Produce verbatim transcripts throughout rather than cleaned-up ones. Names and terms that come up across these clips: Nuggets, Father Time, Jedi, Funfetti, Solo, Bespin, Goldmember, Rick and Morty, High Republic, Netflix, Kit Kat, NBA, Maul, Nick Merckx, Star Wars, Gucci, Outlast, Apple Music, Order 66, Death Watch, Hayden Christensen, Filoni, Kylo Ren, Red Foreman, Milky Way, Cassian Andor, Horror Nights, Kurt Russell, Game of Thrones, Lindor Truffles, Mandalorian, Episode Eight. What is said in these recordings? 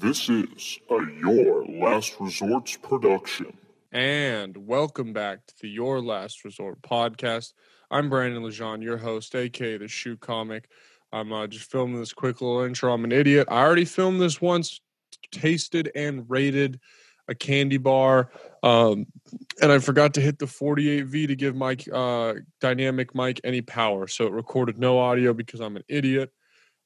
This is a Your Last Resorts production. And welcome back to the Your Last Resort podcast. I'm Brandon Lejeune, your host, a k a the Shoe Comic. I'm uh, just filming this quick little intro. I'm an idiot. I already filmed this once, tasted and rated a candy bar, um, and I forgot to hit the forty-eight V to give my uh, dynamic mic any power, so it recorded no audio because I'm an idiot.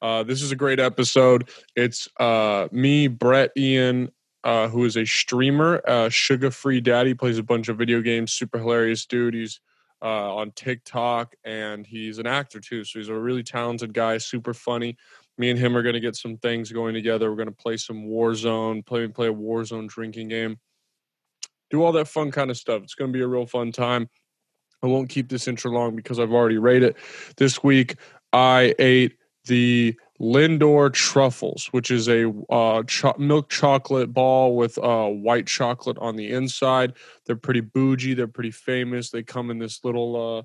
Uh, this is a great episode. It's uh, me, Brett Ian, uh, who is a streamer. Uh, Sugar Free Daddy plays a bunch of video games. Super hilarious dude. He's uh, on TikTok, and he's an actor, too. So he's a really talented guy, super funny. Me and him are going to get some things going together. We're going to play some Warzone, play, play a Warzone drinking game. Do all that fun kind of stuff. It's going to be a real fun time. I won't keep this intro long because I've already rated it. This week, I ate the Lindor Truffles, which is a uh, cho- milk chocolate ball with uh, white chocolate on the inside. They're pretty bougie. They're pretty famous. They come in this little uh,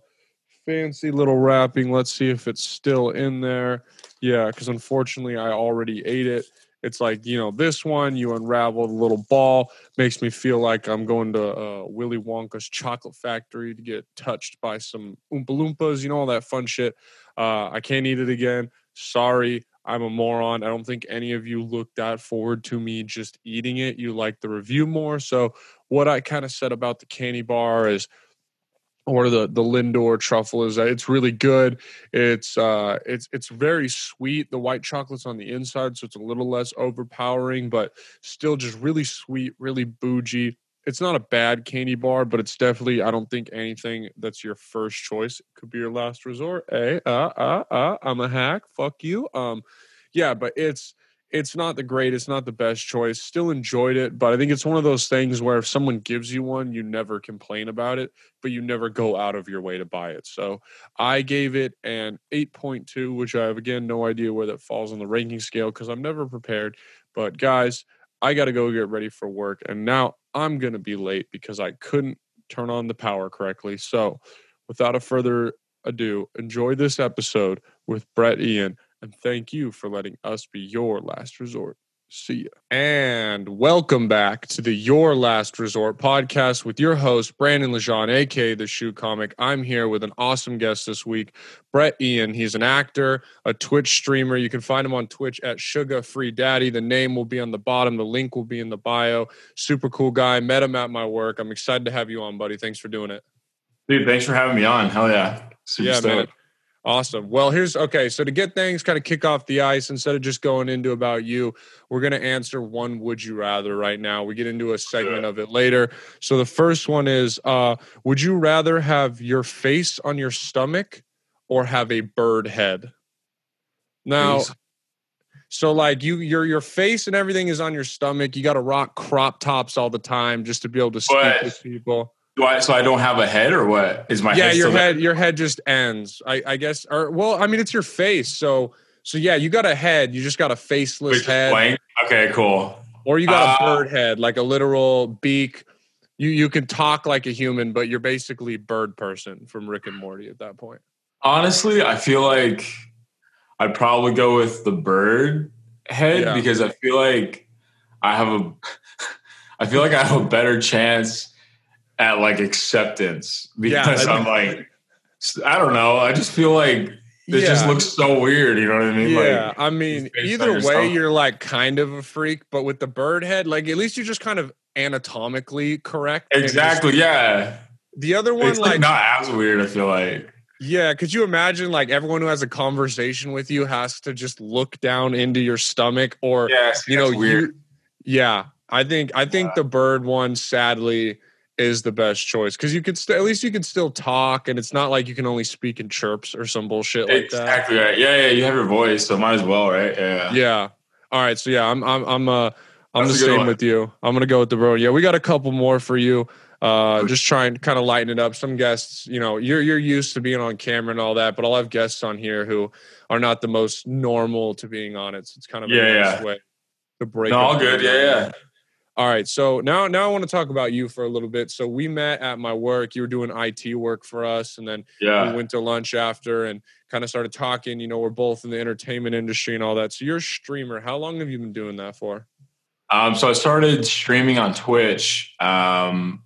fancy little wrapping. Let's see if it's still in there. Yeah, because unfortunately I already ate it. It's like, you know, this one, you unravel the little ball. Makes me feel like I'm going to uh, Willy Wonka's chocolate factory to get touched by some Oompa Loompas, you know, all that fun shit. Uh, I can't eat it again. Sorry, I'm a moron. I don't think any of you looked that forward to me just eating it. You like the review more. So what I kind of said about the candy bar is, or the, the Lindor truffle, is that it's really good. It's uh, it's it's very sweet. The white chocolate's on the inside, so it's a little less overpowering, but still just really sweet, really bougie. It's not a bad candy bar, but it's definitely, I don't think anything that's your first choice. It could be your last resort. Hey, uh, uh, uh, I'm a hack. Fuck you. Um, yeah, but it's it's not the greatest, not the best choice. Still enjoyed it, but I think it's one of those things where if someone gives you one, you never complain about it, but you never go out of your way to buy it. So I gave it an eight point two, which I have, again, no idea where that falls on the ranking scale because I'm never prepared. But guys, I got to go get ready for work, and now I'm going to be late because I couldn't turn on the power correctly. So without a further ado, enjoy this episode with Brett Ian, and thank you for letting us be your last resort. See ya. And welcome back to the Your Last Resort podcast with your host, Brandon Lejeune, a k a the Shoe Comic. I'm here with an awesome guest this week, Brett Ian. He's an actor, a Twitch streamer. You can find him on Twitch at Sugar Free Daddy. The name will be on the bottom. The link will be in the bio. Super cool guy. Met him at my work. I'm excited to have you on, buddy. Thanks for doing it. Dude, thanks for having me on. Hell yeah. Super yeah, stoked. Awesome. Well, here's okay. So to get things kind of kick off the ice, instead of just going into about you, we're going to answer one would you rather right now. We get into a segment of it later. So the first one is, uh, would you rather have your face on your stomach or have a bird head? Now, so like you, your, your face and everything is on your stomach. You got to rock crop tops all the time just to be able to speak what? with people. Do I, so I don't have a head or what? Is my yeah, head your head, your head just ends, I, I guess. Or well, I mean, it's your face. So, so yeah, you got a head. You just got a faceless Which head. Blank? Okay, cool. Or you got uh, a bird head, like a literal beak. You you can talk like a human, but you're basically bird person from Rick and Morty at that point. Honestly, I feel like I'd probably go with the bird head yeah. because I feel like I have a, I feel like I have a better chance at like acceptance because yeah, I'm like, I don't know. I just feel like this yeah. just looks so weird. You know what I mean? Yeah. Like, I mean, either way, stomach. You're like kind of a freak, but with the bird head, like at least you're just kind of anatomically correct. Exactly. Just, yeah. The other one, it's like not as weird. I feel like. Yeah. Could you imagine like everyone who has a conversation with you has to just look down into your stomach or, yeah, see, you know, weird. You, yeah. I think, I think yeah. the bird one, sadly, is the best choice because you could st- at least you can still talk, and it's not like you can only speak in chirps or some bullshit like that. Exactly right. Yeah, yeah. You have your voice, so might as well, right? Yeah. Yeah. All right. So yeah, I'm I'm I'm uh I'm That's the same with you. I'm gonna go with the bro. Yeah, we got a couple more for you. Uh, just trying to kind of lighten it up. Some guests, you know, you're you're used to being on camera and all that, but I'll have guests on here who are not the most normal to being on it. So it's kind of yeah, a nice yeah. way to break. No, all good. Yeah, yeah. All right, so now now I want to talk about you for a little bit. So we met at my work. You were doing I T work for us, and then yeah. we went to lunch after and kind of started talking. You know, we're both in the entertainment industry and all that. So you're a streamer. How long have you been doing that for? Um, so I started streaming on Twitch um,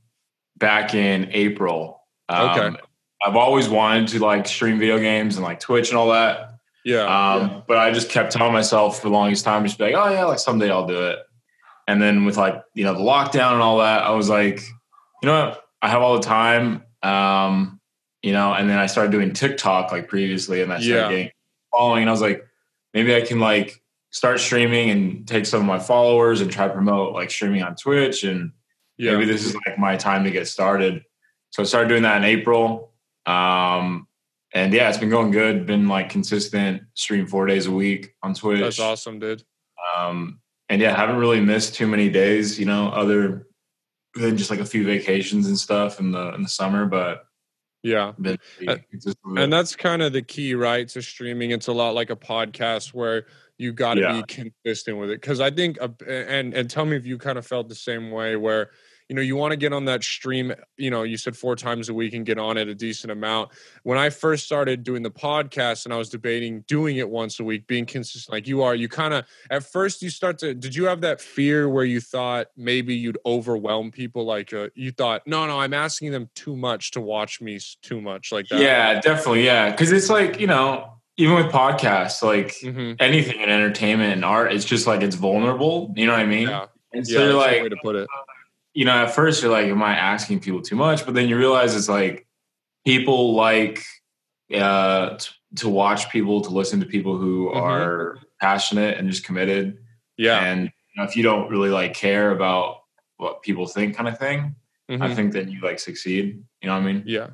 back in April. Um, okay. I've always wanted to like stream video games and like Twitch and all that. Yeah. Um, yeah. But I just kept telling myself for the longest time, just be like, oh yeah, like someday I'll do it. And then with like, you know, the lockdown and all that, I was like, you know what? I have all the time. Um, you know, and then I started doing TikTok like previously, and I started yeah. getting following, and I was like, maybe I can like start streaming and take some of my followers and try to promote like streaming on Twitch. And yeah. maybe this is like my time to get started. So I started doing that in April. Um, and yeah, it's been going good. Been like consistent, stream four days a week on Twitch. That's awesome, dude. Um, and yeah, haven't really missed too many days, you know, other than just like a few vacations and stuff in the, in the summer, but yeah. And that's kind of the key, right, to streaming. It's a lot like a podcast where you got to yeah. be consistent with it. Cause I think, uh, and, and tell me if you kind of felt the same way where, you know, you want to get on that stream, you know, you said four times a week and get on it a decent amount. When I first started doing the podcast and I was debating doing it once a week, being consistent like you are, you kind of, at first you start to, did you have that fear where you thought maybe you'd overwhelm people? Like uh, you thought, no, no, I'm asking them too much to watch me too much like that. Yeah, definitely. Yeah. Cause it's like, you know, even with podcasts, like mm-hmm. anything in entertainment and art, it's just like, it's vulnerable. You know what I mean? Yeah. And so yeah, you're like, way to put it. You know, at first you're like, am I asking people too much? But then you realize it's like people like uh, t- to watch people, to listen to people who mm-hmm. are passionate and just committed. Yeah. And you know, if you don't really like care about what people think kind of thing, mm-hmm. I think then you like succeed. You know what I mean? Yeah.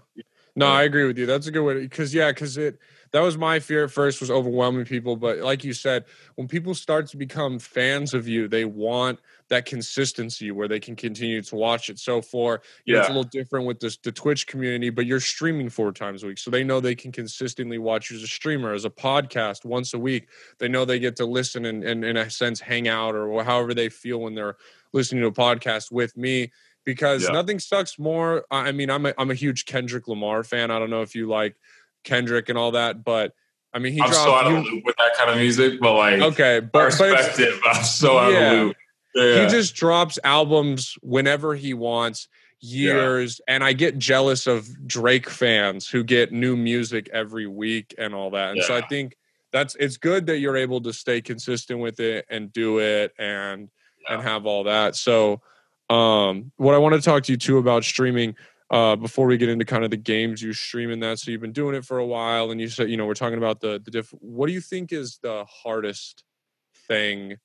No, I agree with you. That's a good way to, because yeah, because it, that was my fear at first was overwhelming people. But like you said, when people start to become fans of you, they want that consistency where they can continue to watch it. So for, you yeah. know, it's a little different with this, the Twitch community, but you're streaming four times a week. So they know they can consistently watch you as a streamer, as a podcast once a week. They know they get to listen and, and in a sense, hang out or however they feel when they're listening to a podcast with me. Because yeah. nothing sucks more. I mean, I'm a, I'm a huge Kendrick Lamar fan. I don't know if you like Kendrick and all that, but I mean, he I'm dropped, so out of loop with that kind of music. But like, okay, but, perspective, but I'm so out yeah. of loop. Yeah. He just drops albums whenever he wants, years, yeah. and I get jealous of Drake fans who get new music every week and all that. And yeah. so I think that's it's good that you're able to stay consistent with it and do it and yeah. and have all that. So. Um, what I want to talk to you too about streaming, uh, before we get into kind of the games you stream and that, so you've been doing it for a while and you said, you know, we're talking about the, the diff, what do you think is the hardest thing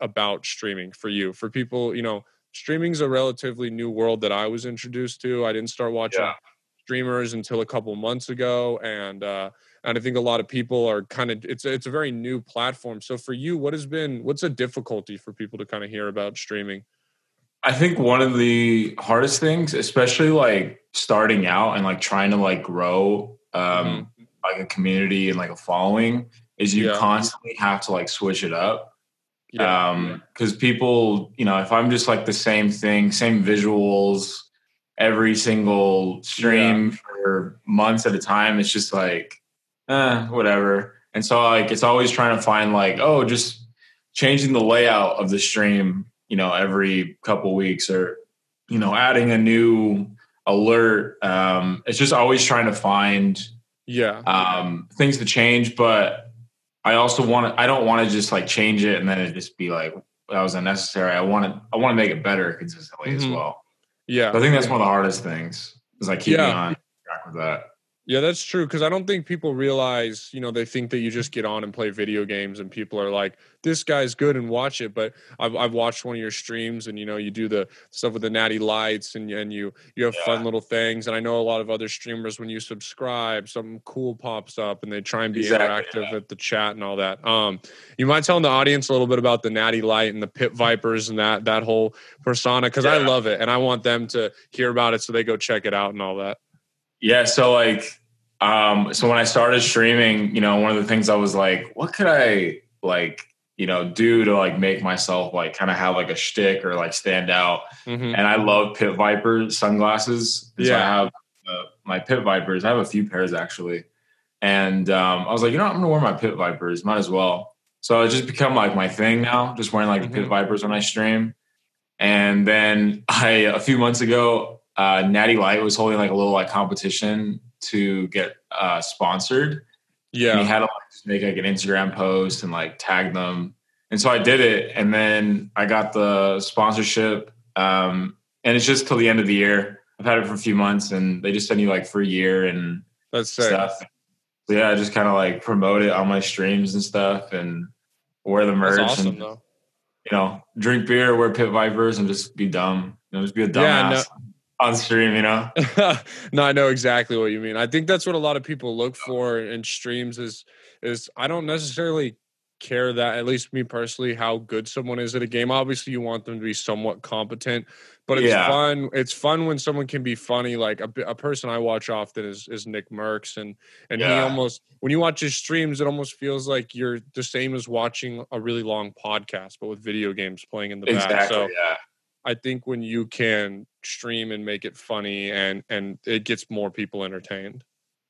about streaming for you, for people, you know, streaming's a relatively new world that I was introduced to. I didn't start watching yeah. streamers until a couple months ago. And, uh, and I think a lot of people are kind of, it's, it's a very new platform. So for you, what has been, what's a difficulty for people to kind of hear about streaming? I think one of the hardest things, especially like starting out and like trying to like grow um, mm-hmm. like a community and like a following, is you yeah. constantly have to like switch it up. Yeah. Um, cause people, you know, if I'm just like the same thing, same visuals, every single stream yeah. for months at a time, it's just like, eh, whatever. And so like, it's always trying to find like, oh, just changing the layout of the stream, you know, every couple weeks, or, you know, adding a new alert. Um, it's just always trying to find yeah um, things to change. But I also want to, I don't want to just like change it and then it just be like, that was unnecessary. I want to, I want to make it better consistently mm-hmm. as well. Yeah. So I think that's one of the hardest things is like keeping yeah. on track with that. Yeah, that's true. Cause I don't think people realize, you know, they think that you just get on and play video games and people are like, this guy's good and watch it. But I've, I've watched one of your streams and, you know, you do the stuff with the Natty Lights and, and you, you have yeah. fun little things. And I know a lot of other streamers, when you subscribe, something cool pops up and they try and be exactly, interactive yeah. at the chat and all that. Um, you mind telling the audience a little bit about the Natty Light and the Pit Vipers and that, that whole persona. Cause yeah. I love it. And I want them to hear about it so they go check it out and all that. Yeah. So like, um, so when I started streaming, you know, one of the things I was like, what could I like, you know, do to like make myself like kind of have like a shtick or like stand out. Mm-hmm. And I love Pit Viper sunglasses. Yeah. So I have uh, my Pit Vipers. I have a few pairs actually. And, um, I was like, you know, I'm going to wear my Pit Vipers, might as well. So it's just become like my thing now, just wearing like mm-hmm. the Pit Vipers when I stream. And then I, a few months ago, uh, Natty Light was holding like a little like competition to get uh, sponsored. Yeah. And he had to like, make like an Instagram post and like tag them. And so I did it. And then I got the sponsorship. Um, and it's just till the end of the year. I've had it for a few months and they just send you like for a year and That's stuff. Sick. So yeah, I just kind of like promote it on my streams and stuff and wear the merch. That's awesome, and, though. You know, drink beer, wear Pit Vipers, and just be dumb. You know, just be a dumbass yeah, no. on stream, you know? No, I know exactly what you mean. I think that's what a lot of people look for in streams is, is I don't necessarily care that, at least me personally, how good someone is at a game. Obviously, you want them to be somewhat competent, but it's yeah. fun. It's fun when someone can be funny. Like a, a person I watch often is, is Nick Merckx, and and yeah. he almost, when you watch his streams, it almost feels like you're the same as watching a really long podcast, but with video games playing in the exactly, back. So yeah. I think when you can stream and make it funny, and and it gets more people entertained.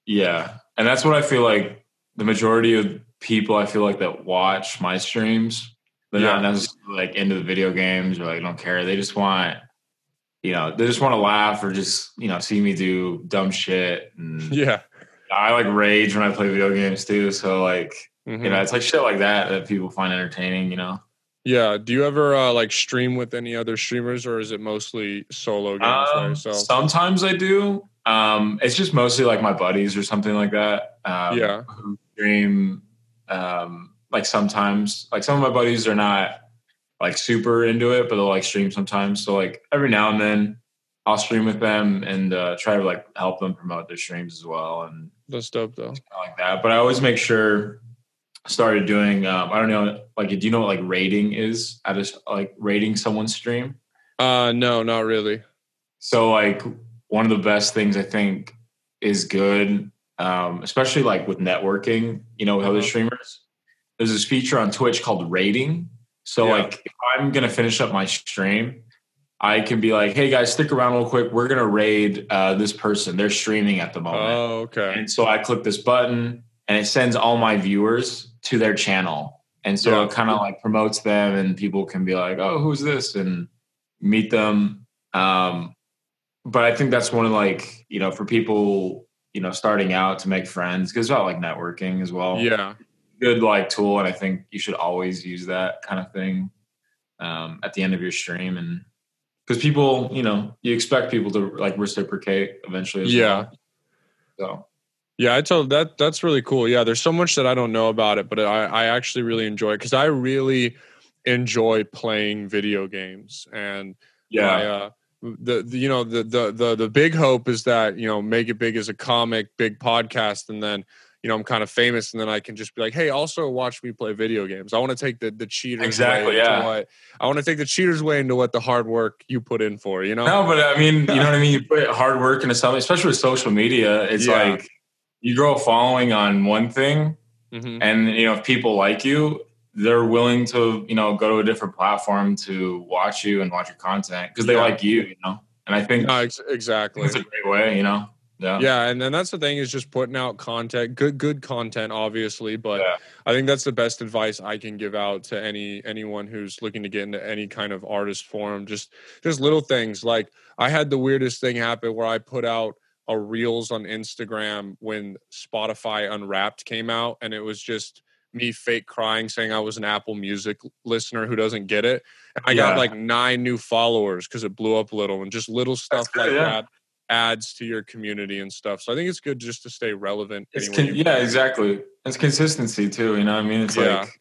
Yeah, and that's what I feel like the majority of people I feel like that watch my streams, they're yeah. not necessarily like into the video games or like don't care. They just want, you know, they just want to laugh or just, you know, see me do dumb shit. And yeah, I like rage when I play video games too. So like, mm-hmm. you know, it's like shit like that that people find entertaining, you know? Yeah. Do you ever uh, like stream with any other streamers, or is it mostly solo games um, by yourself? Sometimes I do. Um, it's just mostly like my buddies or something like that. Um, yeah. Who stream, um, like sometimes, like some of my buddies are not like super into it, but they'll like stream sometimes. So like every now and then I'll stream with them and uh, try to like help them promote their streams as well. And that's dope though. Like that. But I always make sure I started doing, um, I don't know, like, do you know what like rating is? I just like rating someone's stream. Uh, no, not really. So like one of the best things I think is good, um, especially like with networking, you know, with other streamers, there's this feature on Twitch called rating. So yeah. like if I'm going to finish up my stream, I can be like, hey guys, stick around real quick. We're going to raid uh, this person. They're streaming at the moment. Oh, okay. And so I click this button and it sends all my viewers to their channel. And so yeah. it kind of like promotes them and people can be like, oh, who's this? And meet them. Um, but I think that's one of like, you know, for people, you know, starting out to make friends, because it's about like networking as well. Yeah. Good like tool. And I think you should always use that kind of thing um, at the end of your stream. And because people, you know, you expect people to like reciprocate eventually. As yeah. Well. So. Yeah, I told that that's really cool. Yeah. There's so much that I don't know about it, but I, I actually really enjoy it because I really enjoy playing video games. And yeah. My, uh, The, the you know the, the the the big hope is that, you know, Make It Big as a comic, big podcast, and then, you know, I'm kind of famous, and then I can just be like, hey, also watch me play video games. I want to take the the cheaters exactly way yeah into what, I want to take the cheaters way into what the hard work you put in for, you know. No, but I mean, you know what I mean. You put hard work into something, especially with social media. It's yeah. like you grow a following on one thing, mm-hmm. and you know if people like you, they're willing to, you know, go to a different platform to watch you and watch your content because they yeah. like you, you know? And I think no, ex- exactly. It's a great way, you know? Yeah. Yeah. And then that's the thing is just putting out content, good, good content, obviously. But yeah. I think that's the best advice I can give out to any, anyone who's looking to get into any kind of artist form. Just, just little things. Like I had the weirdest thing happen where I put out a Reels on Instagram when Spotify Unwrapped came out, and it was just me fake crying saying I was an Apple Music listener who doesn't get it. And I yeah. got like nine new followers because it blew up a little, and just little stuff good, like yeah. that adds to your community and stuff. So I think it's good just to stay relevant. It's con- yeah, exactly. It's consistency too. You know what I mean? It's yeah. like,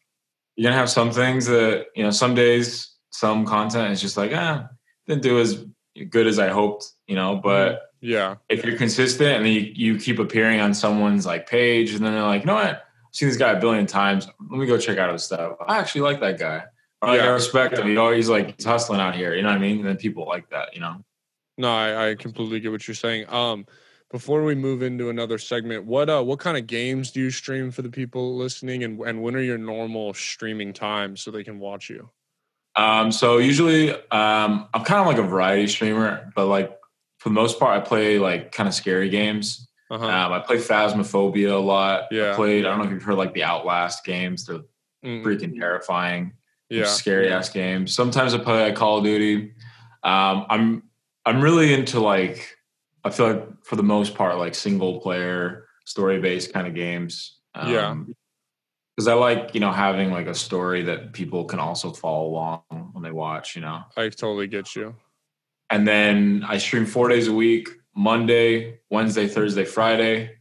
you're going to have some things that, you know, some days, some content is just like, ah, didn't do as good as I hoped, you know, but yeah, if you're consistent and then you, you keep appearing on someone's like page, and then they're like, you know what? Seen this guy a billion times. Let me go check out his stuff. I actually like that guy. Or like yeah. I respect him. You know, he's like he's hustling out here. You know what I mean? And then people like that, you know. No, I, I completely get what you're saying. Um, before we move into another segment, what uh what kind of games do you stream for the people listening, and, and when are your normal streaming times so they can watch you? Um, so usually um I'm kind of like a variety streamer, but like for the most part I play like kind of scary games. Uh-huh. Um, I play Phasmophobia a lot. Yeah. I played, I don't know if you've heard like the Outlast games. They're mm. freaking terrifying. Yeah. Scary ass games. Sometimes I play like Call of Duty. Um, I'm I'm really into like, I feel like for the most part, like single player story based kind of games. Um, yeah. Because I like, you know, having like a story that people can also follow along when they watch, you know. I totally get you. And then I stream four days a week, Monday, Wednesday, Thursday, Friday,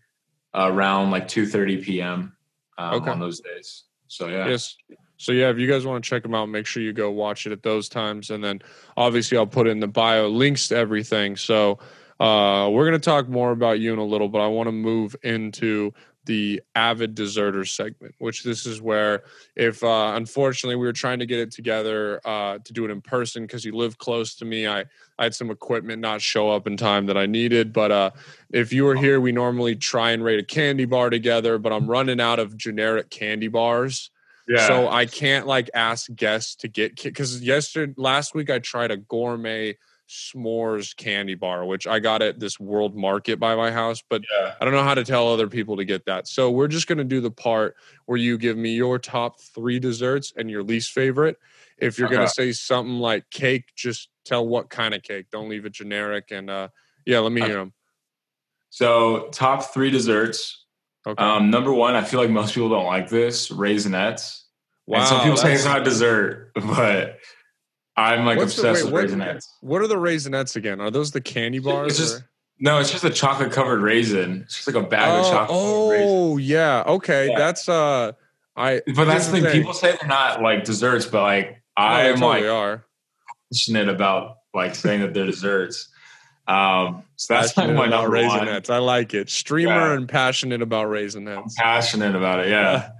uh, around like two thirty p.m. Um, okay. on those days. So, yeah. Yes. So, yeah, if you guys want to check them out, make sure you go watch it at those times. And then, obviously, I'll put in the bio links to everything. So, uh, we're going to talk more about you in a little, but I want to move into the avid deserter segment, which this is where if uh, unfortunately we were trying to get it together uh, to do it in person because you live close to me. I, I had some equipment not show up in time that I needed. But uh, if you were here, we normally try and rate a candy bar together, but I'm running out of generic candy bars. Yeah. So I can't like ask guests to get – because yesterday, last week I tried a gourmet – s'mores candy bar, which I got at this World Market by my house, but yeah. I don't know how to tell other people to get that. So we're just going to do the part where you give me your top three desserts and your least favorite. If you're okay. going to say something like cake, just tell what kind of cake. Don't leave it generic. And uh, yeah, let me hear them. So top three desserts. Okay. Um, number one, I feel like most people don't like this, Raisinets. Wow, and some people say it's not dessert, but... I'm like What's obsessed the, wait, with what, Raisinets. What are the Raisinets again? Are those the candy bars? It's just, no, it's just a chocolate covered raisin. It's just like a bag oh, of chocolate. Oh raisin. yeah, okay, yeah. that's uh, I. But that's the thing. Say, people say they're not like desserts, but like I am totally like are. passionate about like saying that they're desserts. Um, so that's passionate my number Raisinets. One. I like it. Streamer yeah. and passionate about Raisinets. I'm passionate about it. Yeah. yeah.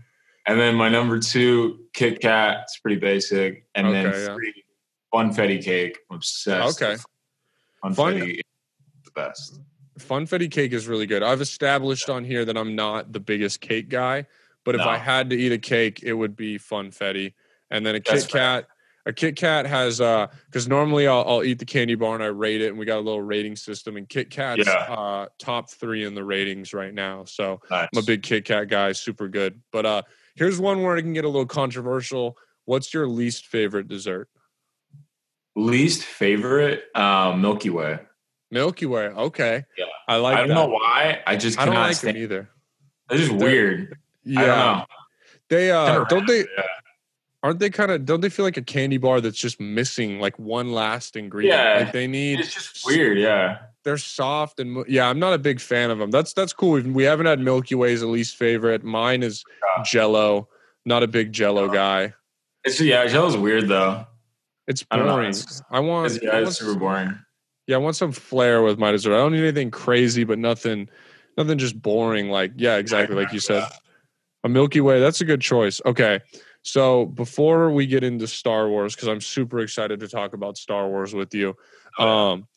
And then my number two, Kit Kat. It's pretty basic. And okay, then three. Yeah. Funfetti cake. I'm obsessed. Okay. Funfetti Fun, is the best. Funfetti cake is really good. I've established yeah. on here that I'm not the biggest cake guy, but no. if I had to eat a cake, it would be Funfetti. And then a That's Kit Kat. Right. A Kit Kat has, uh, because normally I'll, I'll eat the candy bar and I rate it, and we got a little rating system. And Kit Kat's yeah. uh, top three in the ratings right now. So nice. I'm a big Kit Kat guy. Super good. But uh, here's one where I can get a little controversial. What's your least favorite dessert? Least favorite, um, Milky Way. Milky Way, okay. Yeah. I like that. I don't that. know why. I just cannot I don't like stand them either. They're just They're, weird. Yeah. I don't know. They uh don't they yeah. aren't they kind of don't they feel like a candy bar that's just missing like one last ingredient? Yeah. Like they need It's just weird, yeah. They're soft and yeah, I'm not a big fan of them. That's that's cool. We've, we haven't had Milky Way as a least favorite. Mine is yeah. Jell-O. Not a big Jell-O yeah. guy. It's yeah, Jell-O's weird though. It's boring. I, it's, I want. It's, yeah, it's super boring. Yeah, I want some flair with my dessert. I don't need anything crazy, but nothing, nothing just boring. Like, yeah, exactly, like you said, a Milky Way. That's a good choice. Okay, so before we get into Star Wars, because I'm super excited to talk about Star Wars with you, um,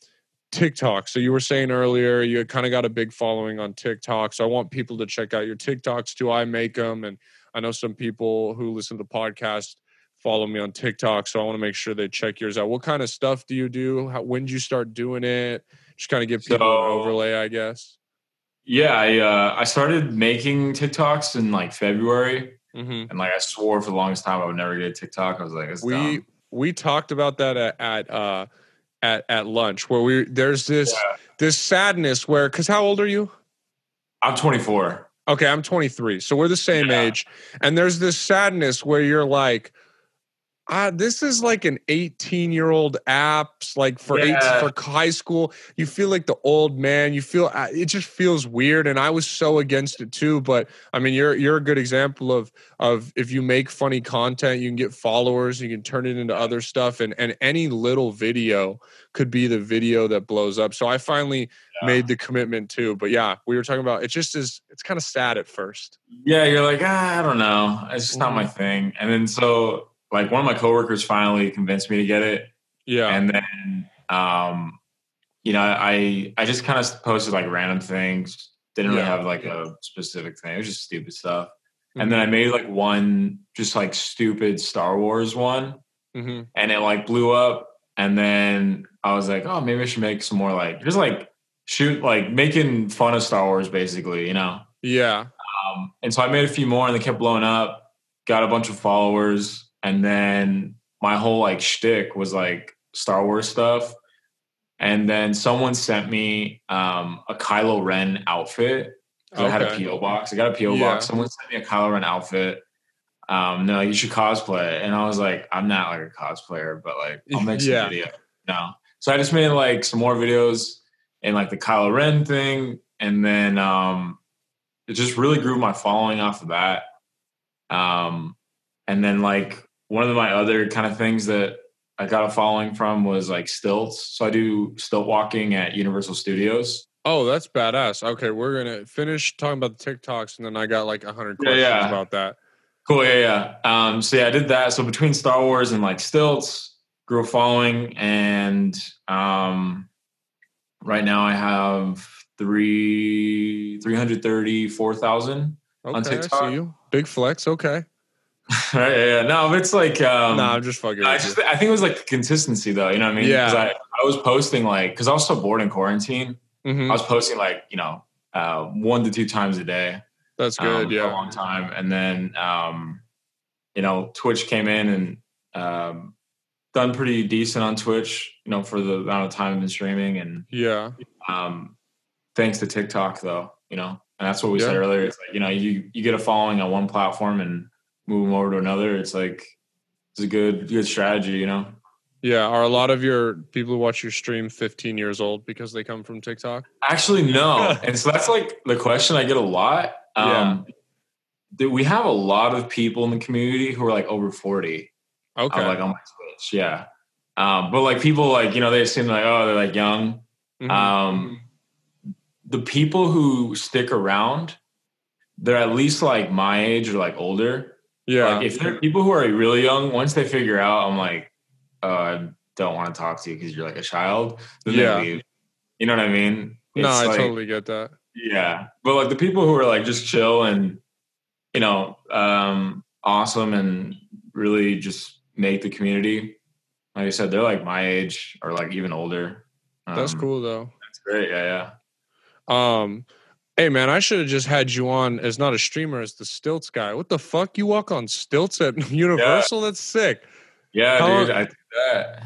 TikTok. So you were saying earlier you kind of got a big following on TikTok. So I want people to check out your TikToks too. I make them, and I know some people who listen to the podcast follow me on TikTok, so I want to make sure they check yours out. What kind of stuff do you do? How, when did you start doing it? Just kind of give people so, an overlay, I guess. Yeah, I, uh, I started making TikToks in like February, mm-hmm. and like I swore for the longest time I would never get a TikTok. I was like, it's we dumb. we talked about that at at, uh, at at lunch where we there's this yeah. this sadness where because how old are you? I'm twenty-four. Okay, I'm twenty-three, so we're the same yeah. age, and there's this sadness where you're like. Uh, this is like an eighteen-year-old apps, like for yeah. eight, for high school. You feel like the old man. You feel it just feels weird, and I was so against it too. But I mean, you're you're a good example of of if you make funny content, you can get followers, you can turn it into other stuff, and and any little video could be the video that blows up. So I finally yeah. made the commitment too. But yeah, we were talking about it. Just is it's kind of sad at first. Yeah, you're like ah, I don't know, it's just not my thing, and then so. Like one of my coworkers finally convinced me to get it. Yeah. And then, um, you know, I, I just kind of posted like random things. Didn't yeah. really have like a specific thing. It was just stupid stuff. Mm-hmm. And then I made like one, just like stupid Star Wars one. Mm-hmm. And it like blew up. And then I was like, oh, maybe I should make some more like, just like shoot, like making fun of Star Wars basically, you know? Yeah. Um, and so I made a few more and they kept blowing up, got a bunch of followers. And then my whole like shtick was like Star Wars stuff. And then someone sent me um, a Kylo Ren outfit. Okay. I had a P O box. I got a P O yeah. box. Someone sent me a Kylo Ren outfit. Um, no, you should cosplay. And I was like, I'm not like a cosplayer, but like I'll make some yeah. video. No. So I just made like some more videos and like the Kylo Ren thing. And then um, it just really grew my following off of that. Um, and then like one of my other kind of things that I got a following from was like stilts. So I do stilt walking at Universal Studios. Oh, that's badass. Okay. We're going to finish talking about the TikToks. And then I got like a hundred questions yeah, yeah. about that. Cool. Yeah. Yeah. Um, so yeah, I did that. So between Star Wars and like stilts, grew a following. And, um, right now I have three, three hundred thirty-four thousand okay, on TikTok. I see you. Big flex. Okay. Right, yeah, no, it's like um, no, nah, I'm just fucking. I just, I think it was like the consistency, though. You know what I mean? Yeah. Cause I, I was posting like because I was so bored in quarantine. Mm-hmm. I was posting like you know uh, one to two times a day. That's good. Um, yeah, for a long time. And then um, you know Twitch came in and um, done pretty decent on Twitch. You know for the amount of time I've been streaming and yeah. Um, thanks to TikTok though, you know, and that's what we yeah. said earlier. It's like you know you you get a following on one platform and move them over to another. It's like it's a good good strategy, you know. Yeah, are a lot of your people who watch your stream fifteen years old because they come from TikTok? Actually, no. And so that's like the question I get a lot. Um, yeah. We have a lot of people in the community who are like over forty. Okay. Uh, like on my Twitch, yeah. Um, but like people like you know they seem like oh they're like young. Mm-hmm. Um, the people who stick around, they're at least like my age or like older. Yeah, like if there are people who are really young, once they figure out, I'm like, uh, I don't want to talk to you because you're like a child. Then yeah. they leave. You know what I mean? It's no, I like, totally get that. Yeah, but like the people who are like just chill and you know, um, awesome and really just make the community. Like I said, they're like my age or like even older. Um, that's cool though. That's great. Yeah, yeah. Um. Hey, man, I should have just had you on as not a streamer, as the stilts guy. What the fuck? You walk on stilts at Universal? Yeah. That's sick. Yeah, how dude, long, I did that.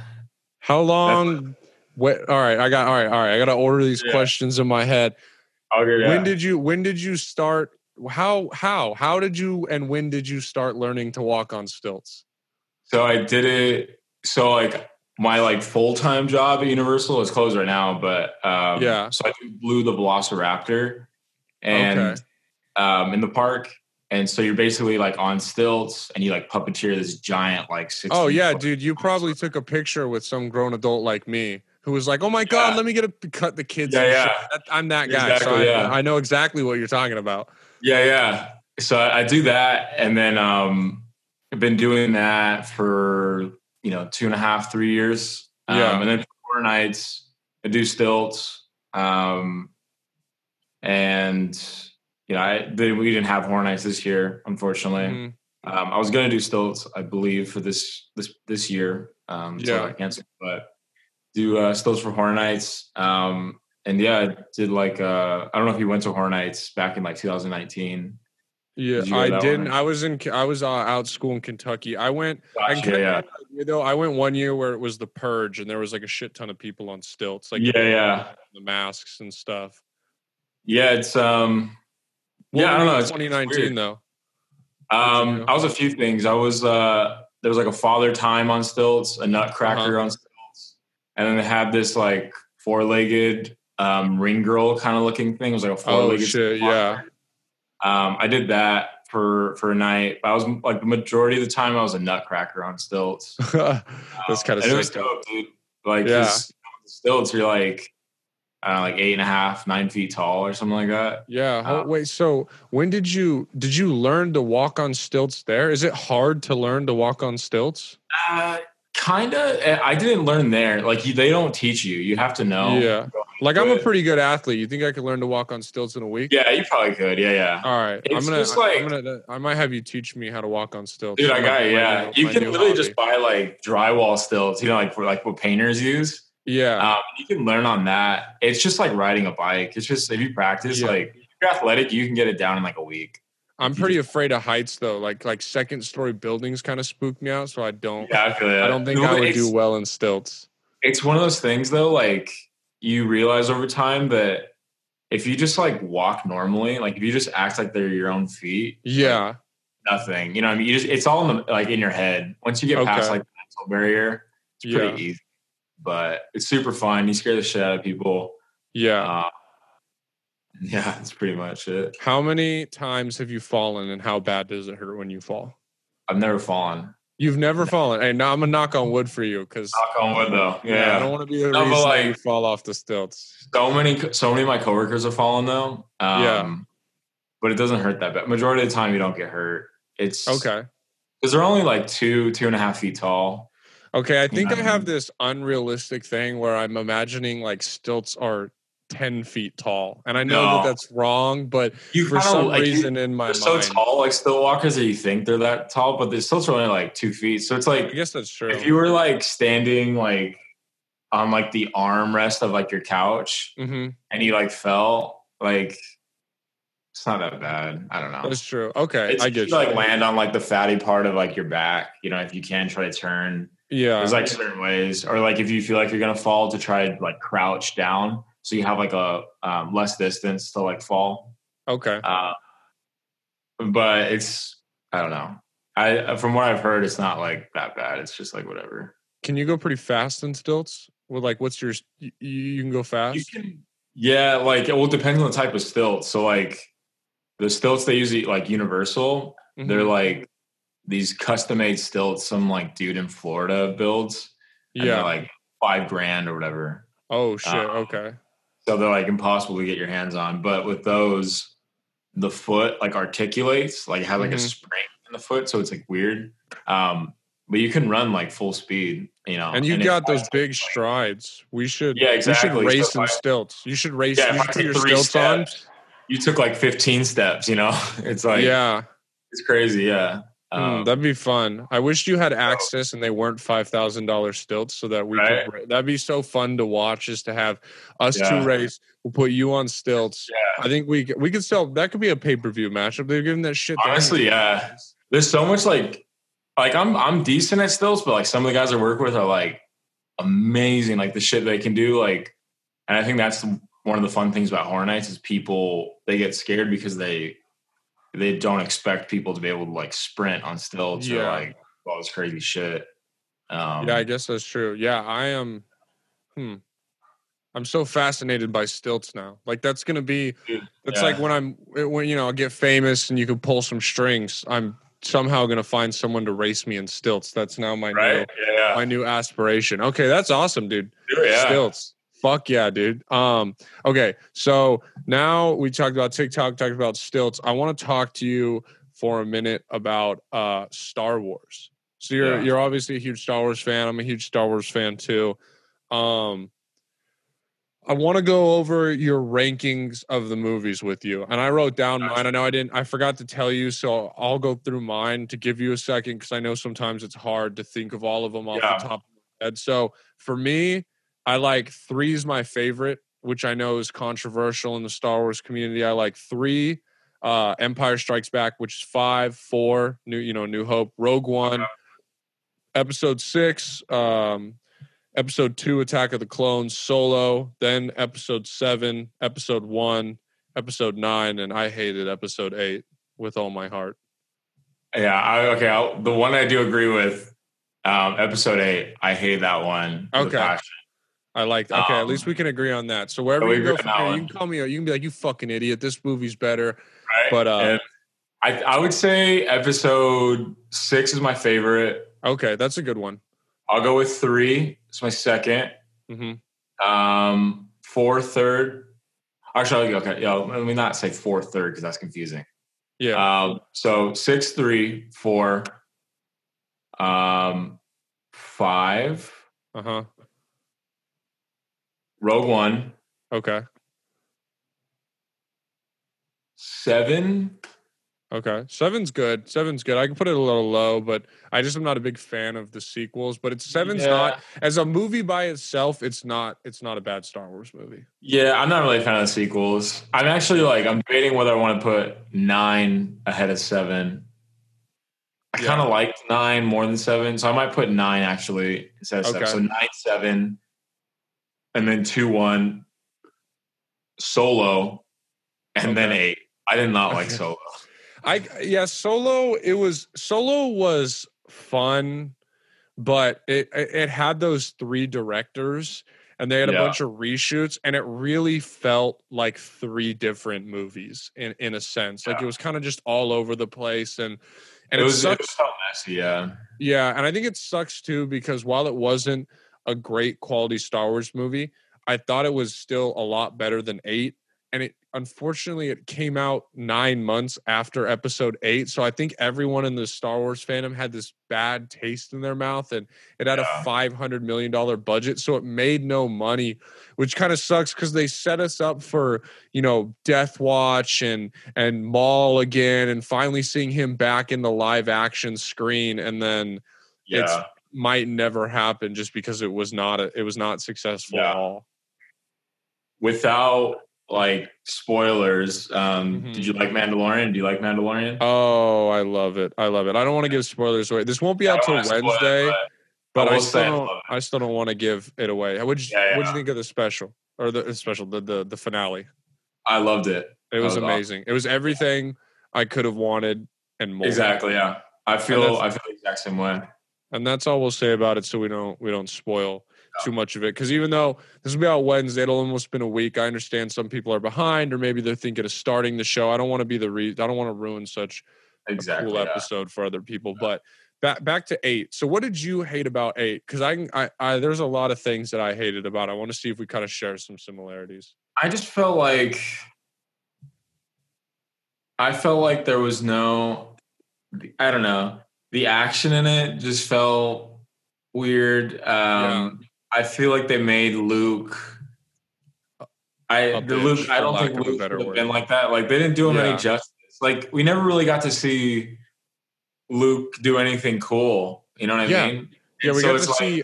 How long? What, all right, I got all right, all right. I got to order these yeah. questions in my head. Okay, yeah. When did you when did you start? How how how did you and when did you start learning to walk on stilts? So I did it. So like my like full-time job at Universal is closed right now, but um, yeah. So I blew the Velociraptor. And okay. um in the park, and so you're basically like on stilts and you like puppeteer this giant like six oh yeah dude you probably took a picture with some grown adult like me who was like oh my yeah. god let me get a cut the kids yeah, yeah. That, I'm that guy exactly, so I, yeah. I know exactly what you're talking about yeah yeah so I, I do that and then um I've been doing that for you know two and a half three years um, yeah and then Horror Nights I do stilts um and you know I they, we didn't have Horror Nights this year unfortunately mm-hmm. um I was gonna do stilts I believe for this this this year um so yeah I canceled but do uh stilts for Horror Nights um and yeah I did like uh I don't know if you went to Horror Nights back in like twenty nineteen yeah did I didn't I was in I was uh, out school in Kentucky I went gotcha, I yeah you know I went one year where it was the purge and there was like a shit ton of people on stilts like yeah yeah the masks and stuff. Yeah, it's um, well, yeah, I don't know. It's twenty nineteen though. Um, I was a few things. I was uh, there was like a Father Time on stilts, a Nutcracker uh-huh. on stilts, and then they had this like four-legged um, ring girl kind of looking thing. It was like a four-legged. Oh shit! Yeah. Um, I did that for for a night. I was like the majority of the time I was a Nutcracker on stilts. That's um, kind of sick. It was dope, dude. Like yeah. just, stilts, you're like. I don't know, like eight and a half, nine feet tall or something like that. Yeah. Um, Wait, so when did you, did you learn to walk on stilts there? Is it hard to learn to walk on stilts? Uh, kind of. I didn't learn there. Like you, they don't teach you. You have to know. Yeah. Like I'm a pretty good athlete. You think I could learn to walk on stilts in a week? Yeah, you probably could. Yeah, yeah. All right. It's I'm gonna, just like, I'm gonna, I might have you teach me how to walk on stilts. Dude, I got it. Yeah. You can literally just buy like drywall stilts, you know, like for like what painters use. Yeah, um, you can learn on that. It's just like riding a bike. It's just if you practice, yeah. like if you're athletic, you can get it down in like a week. I'm pretty just... afraid of heights though. Like like second story buildings kind of spook me out, so I don't. Yeah, I feel that. I don't think no, I would do well in stilts. It's one of those things, though, like, you realize over time that if you just, like, walk normally, like, if you just act like they're your own feet. Yeah. Like, nothing. You know what I mean? You just, it's all, in the, like, in your head. Once you get okay. past, like, the mental barrier, it's yeah. pretty easy. But it's super fun. You scare the shit out of people. Yeah. Uh, yeah, that's pretty much it. How many times have you fallen, and how bad does it hurt when you fall? I've never fallen. You've never no. fallen. Hey, now I'm gonna knock on wood for you, because knock on wood though. Yeah, yeah I don't want to be the no, reason like, you fall off the stilts. So many, so many of my coworkers have fallen though. Um, yeah, but it doesn't hurt that bad. Majority of the time, you don't get hurt. It's okay because they're only like two, two and a half feet tall. Okay, I think you know I have I mean? this unrealistic thing where I'm imagining like stilts are ten feet tall, and I know no. that that's wrong, but you for kinda, some like, reason you, in my they're mind so tall, like still walkers that you think they're that tall, but they're still only like two feet, so it's like I guess that's true. If you were like standing like on like the armrest of like your couch mm-hmm. and you like fell, like it's not that bad. I don't know, that's true. Okay, it's, I get you, you like land on like the fatty part of like your back, you know, if you can try to turn. Yeah, there's like certain ways, or like if you feel like you're gonna fall, to try to like crouch down so you have like a um, less distance to like fall. Okay. Uh, but it's, I don't know. I, from what I've heard, it's not like that bad. It's just like whatever. Can you go pretty fast in stilts? Well, like what's your, you, you can go fast? You can, yeah. Like, well, it depends on the type of stilt. So like the stilts they usually like Universal, mm-hmm. they're like these custom made stilts. Some like dude in Florida builds. And yeah. Like five grand or whatever. Oh shit. Um, okay. So they're like impossible to get your hands on, but with those, the foot like articulates, like have like mm-hmm. a spring in the foot, so it's like weird. Um, but you can run like full speed, you know. And you and got those big like, strides. We should, yeah, exactly. We should race so in I, stilts. You should race. Yeah, you should put your stilts steps, on. You took like fifteen steps, you know. It's like yeah, it's crazy. Yeah, um, mm, that'd be fun. I wish you had access and they weren't five thousand dollar stilts, so that we right? could. That'd be so fun to watch. Is to have us yeah. two race. We'll put you on stilts. Yeah. I think we we could sell. That could be a pay per view matchup. They're giving that shit. Honestly, yeah. There's so much like, like I'm I'm decent at stilts, but like some of the guys I work with are like amazing. Like the shit they can do. Like, and I think that's one of the fun things about Horror Nights is people they get scared because they they don't expect people to be able to like sprint on stilts yeah. or like all this crazy shit. Um, yeah, I guess that's true. Yeah, I am. Hmm. I'm so fascinated by stilts now. Like that's going to be, that's yeah. like when I'm, when, you know, I'll get famous and you can pull some strings. I'm somehow going to find someone to race me in stilts. That's now my, right? new, yeah. my new aspiration. Okay. That's awesome, dude. Sure, yeah. Stilts. Fuck yeah, dude. Um, okay. So now we talked about TikTok, talked about stilts. I want to talk to you for a minute about uh, Star Wars. So you're, yeah. you're obviously a huge Star Wars fan. I'm a huge Star Wars fan too. Um, I want to go over your rankings of the movies with you. And I wrote down mine. I know I didn't, I forgot to tell you. So I'll go through mine to give you a second, because I know sometimes it's hard to think of all of them off yeah. the top of my head. So for me, I like three is my favorite, which I know is controversial in the Star Wars community. I like three, uh, Empire Strikes Back, which is five, four, new, you know, New Hope, Rogue One, yeah. Episode six, um, Episode two, Attack of the Clones, Solo, then Episode seven, Episode one, Episode nine, and I hated Episode eight with all my heart. Yeah, I, okay. I'll, the one I do agree with, um, Episode eight, I hated that one. Okay. I liked Okay, um, at least we can agree on that. So wherever you go from here, you can call me out. You can be like, you fucking idiot. This movie's better. Right? But uh, I, I would say Episode six is my favorite. Okay, that's a good one. I'll go with three. It's my second. Mm-hmm. Um, four, third. Actually, okay. Yo, let me not say four, third, because that's confusing. Yeah. Um, so six, three, four, um, five. Uh huh. Rogue One. Okay. Seven. Okay. Seven's good. Seven's good. I can put it a little low, but I just am not a big fan of the sequels. But it's seven's yeah. not as a movie by itself, it's not it's not a bad Star Wars movie. Yeah, I'm not really a fan of the sequels. I'm actually like I'm debating whether I want to put nine ahead of seven. I yeah. kind of liked nine more than seven, so I might put nine actually instead of okay. seven. So nine, seven, and then two one, Solo, and okay. then eight. I did not like Solo. I yeah, Solo. It was Solo was fun, but it it had those three directors, and they had a yeah. bunch of reshoots, and it really felt like three different movies in in a sense. Like yeah. it was kind of just all over the place, and and it, it was sucks. It was so messy. Yeah, yeah, and I think it sucks too because while it wasn't a great quality Star Wars movie, I thought it was still a lot better than eight. And it unfortunately it came out nine months after Episode Eight, so I think everyone in the Star Wars fandom had this bad taste in their mouth, and it had yeah. a five hundred million dollar budget, so it made no money, which kind of sucks because they set us up for you know Death Watch and and Maul again, and finally seeing him back in the live action screen, and then yeah. it might never happen just because it was not a, it was not successful yeah. at all. Without. Like spoilers. Um, mm-hmm. Did you like Mandalorian? Do you like Mandalorian? Oh, I love it. I love it. I don't want to give spoilers away. This won't be out till Wednesday, it, but, but I, I still don't, I, I still don't want to give it away. What did you, yeah, yeah. you think of the special or the special, the, the, the finale? I loved it. It was, was amazing. Awesome. It was everything I could have wanted and more. Exactly. Yeah. I feel, I feel the exact same way. And that's all we'll say about it. So we don't, we don't spoil too much of it, because even though this will be out Wednesday, it'll almost been a week. I understand some people are behind, or maybe they're thinking of starting the show. I don't want to be the re- I don't want to ruin such exactly, a cool yeah. episode for other people. Yeah. But back back to eight. So what did you hate about eight? Because I, I, I there's a lot of things that I hated about it. I want to see if we kind of share some similarities. I just felt like I felt like there was no, I don't know, the action in it just felt weird. Um, yeah. I feel like they made Luke. I bitch, the Luke. I don't think Luke would have been like that. Like they didn't do him yeah. any justice. Like we never really got to see Luke do anything cool. You know what I yeah. mean? Yeah, and we so got to like, see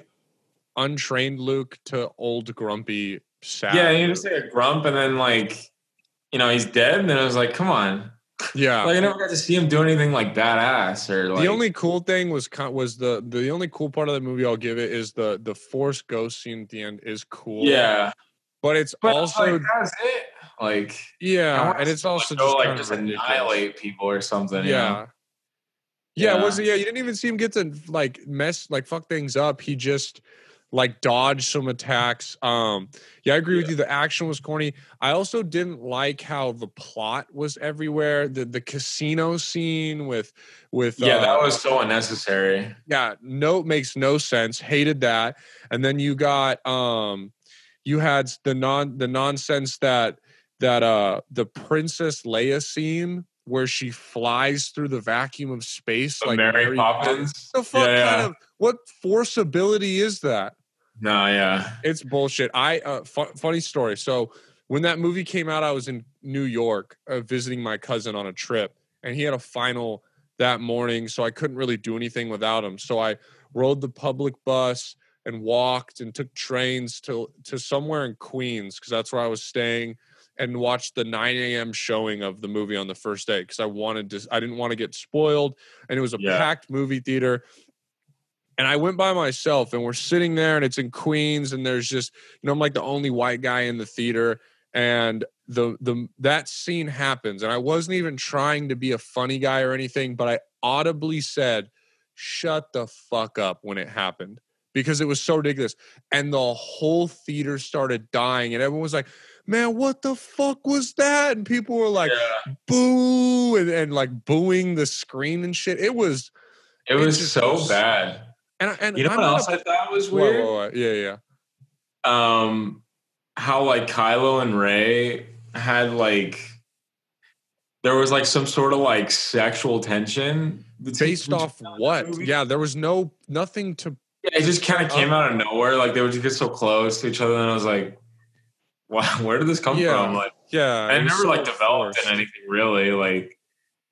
untrained Luke to old grumpy. Sad yeah, you just say a grump, and then like you know he's dead, and then I was like, come on. Yeah, like I never got to see him do anything like badass or like. The only cool thing was was the the only cool part of the movie I'll give it is the the Force ghost scene at the end is cool. Yeah, but it's but also like, that's it. Like yeah, and it's also just like just annihilate people or something. Yeah. You know? yeah, yeah, was it? Yeah, you didn't even see him get to like mess like fuck things up. He just. Like dodge some attacks. Um, yeah, I agree yeah. with you. The action was corny. I also didn't like how the plot was everywhere. The the casino scene with with yeah, uh, that was so unnecessary. Yeah, no, makes no sense. Hated that. And then you got um, you had the non the nonsense that that uh the Princess Leia scene where she flies through the vacuum of space the like Mary, Mary Poppins. Poppins. The fuck yeah, kind yeah. of. What force ability is that? Nah, yeah. It's bullshit. I uh, fu- funny story. So when that movie came out, I was in New York uh, visiting my cousin on a trip, and he had a final that morning, so I couldn't really do anything without him. So I rode the public bus and walked and took trains to, to somewhere in Queens because that's where I was staying, and watched the nine a.m. showing of the movie on the first day because I wanted to. I didn't want to get spoiled, and it was a yeah. packed movie theater. And I went by myself, and we're sitting there, and it's in Queens, and there's just, you know, I'm like the only white guy in the theater, and the the that scene happens, and I wasn't even trying to be a funny guy or anything, but I audibly said, "Shut the fuck up" when it happened because it was so ridiculous, and the whole theater started dying, and everyone was like, "Man, what the fuck was that?" And people were like, yeah. "Boo!" and, and like booing the screen and shit. It was, it was it so was, bad. And, and you know I'm what else a, I thought was weird? Whoa, whoa, whoa. Yeah, yeah. Um, how like Kylo and Rey had like there was like some sort of like sexual tension based off what? Yeah, there was no nothing to. Yeah, it just kind of came out of nowhere. Like they would just get so close to each other, and I was like, "Wow, where did this come yeah, from?" Like, yeah, and it never so like developed forced. in anything really, like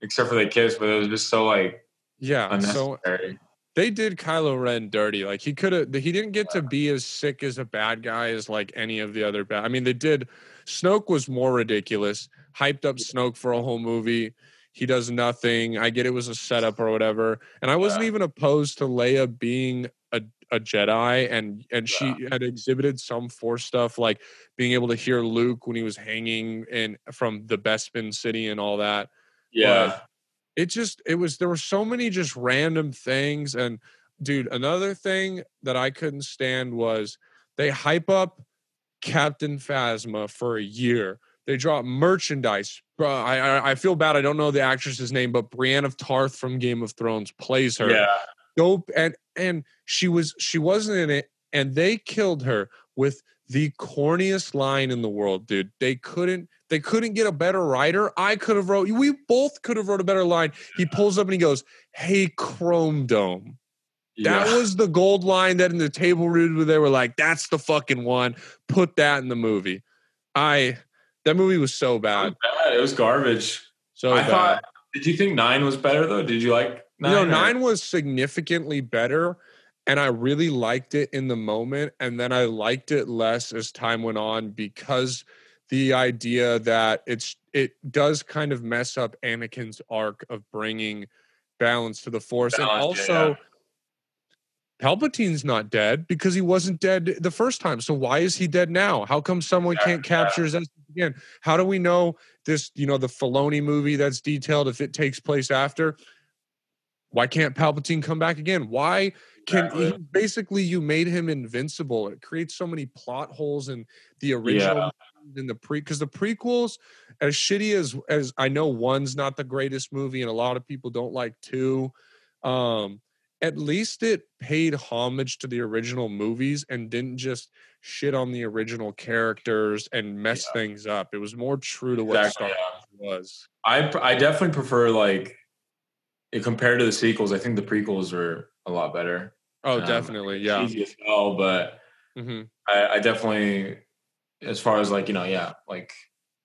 except for the kiss, but it was just so like yeah, unnecessary. So, they did Kylo Ren dirty. Like he could have, he didn't get to be as sick as a bad guy as like any of the other bad. I mean, they did. Snoke was more ridiculous. Hyped up Snoke for a whole movie. He does nothing. I get it was a setup or whatever. And I wasn't yeah. even opposed to Leia being a, a Jedi, and and yeah. she had exhibited some Force stuff, like being able to hear Luke when he was hanging in from the Bespin city and all that. Yeah, but it just it was there were so many just random things. And dude, another thing that I couldn't stand was they hype up Captain Phasma for a year. They drop merchandise. Uh, I I feel bad. I don't know the actress's name, but Brienne of Tarth from Game of Thrones plays her. Yeah. Dope. And and she was she wasn't in it, and they killed her with the corniest line in the world, dude. They couldn't they couldn't get a better writer. I could have wrote. We both could have wrote a better line. He pulls up and he goes, "Hey, Chrome Dome." Yeah. That was the gold line that in the table read where they were like, "That's the fucking one. Put that in the movie." I. That movie was so bad. bad. It was garbage. So I bad. Thought, did you think nine was better, though? Did you like nine? No, or? nine was significantly better, and I really liked it in the moment, and then I liked it less as time went on because the idea that it's it does kind of mess up Anakin's arc of bringing balance to the Force. Balance, and also... Yeah. Palpatine's not dead because he wasn't dead the first time. So why is he dead now? How come someone yeah, can't capture yeah. his essence again? How do we know this, you know, the Filoni movie that's detailed, if it takes place after? Why can't Palpatine come back again? Why can yeah. he, basically you made him invincible? It creates so many plot holes in the original yeah. in the pre because the prequels, as shitty as as I know one's not the greatest movie, and a lot of people don't like two. Um At least it paid homage to the original movies and didn't just shit on the original characters and mess yeah. things up. It was more true to exactly, what Star Wars yeah. was. I I definitely prefer, like, compared to the sequels, I think the prequels were a lot better. Oh, um, definitely, yeah. Easy as hell, but mm-hmm. I, I definitely, as far as, like, you know, yeah, like,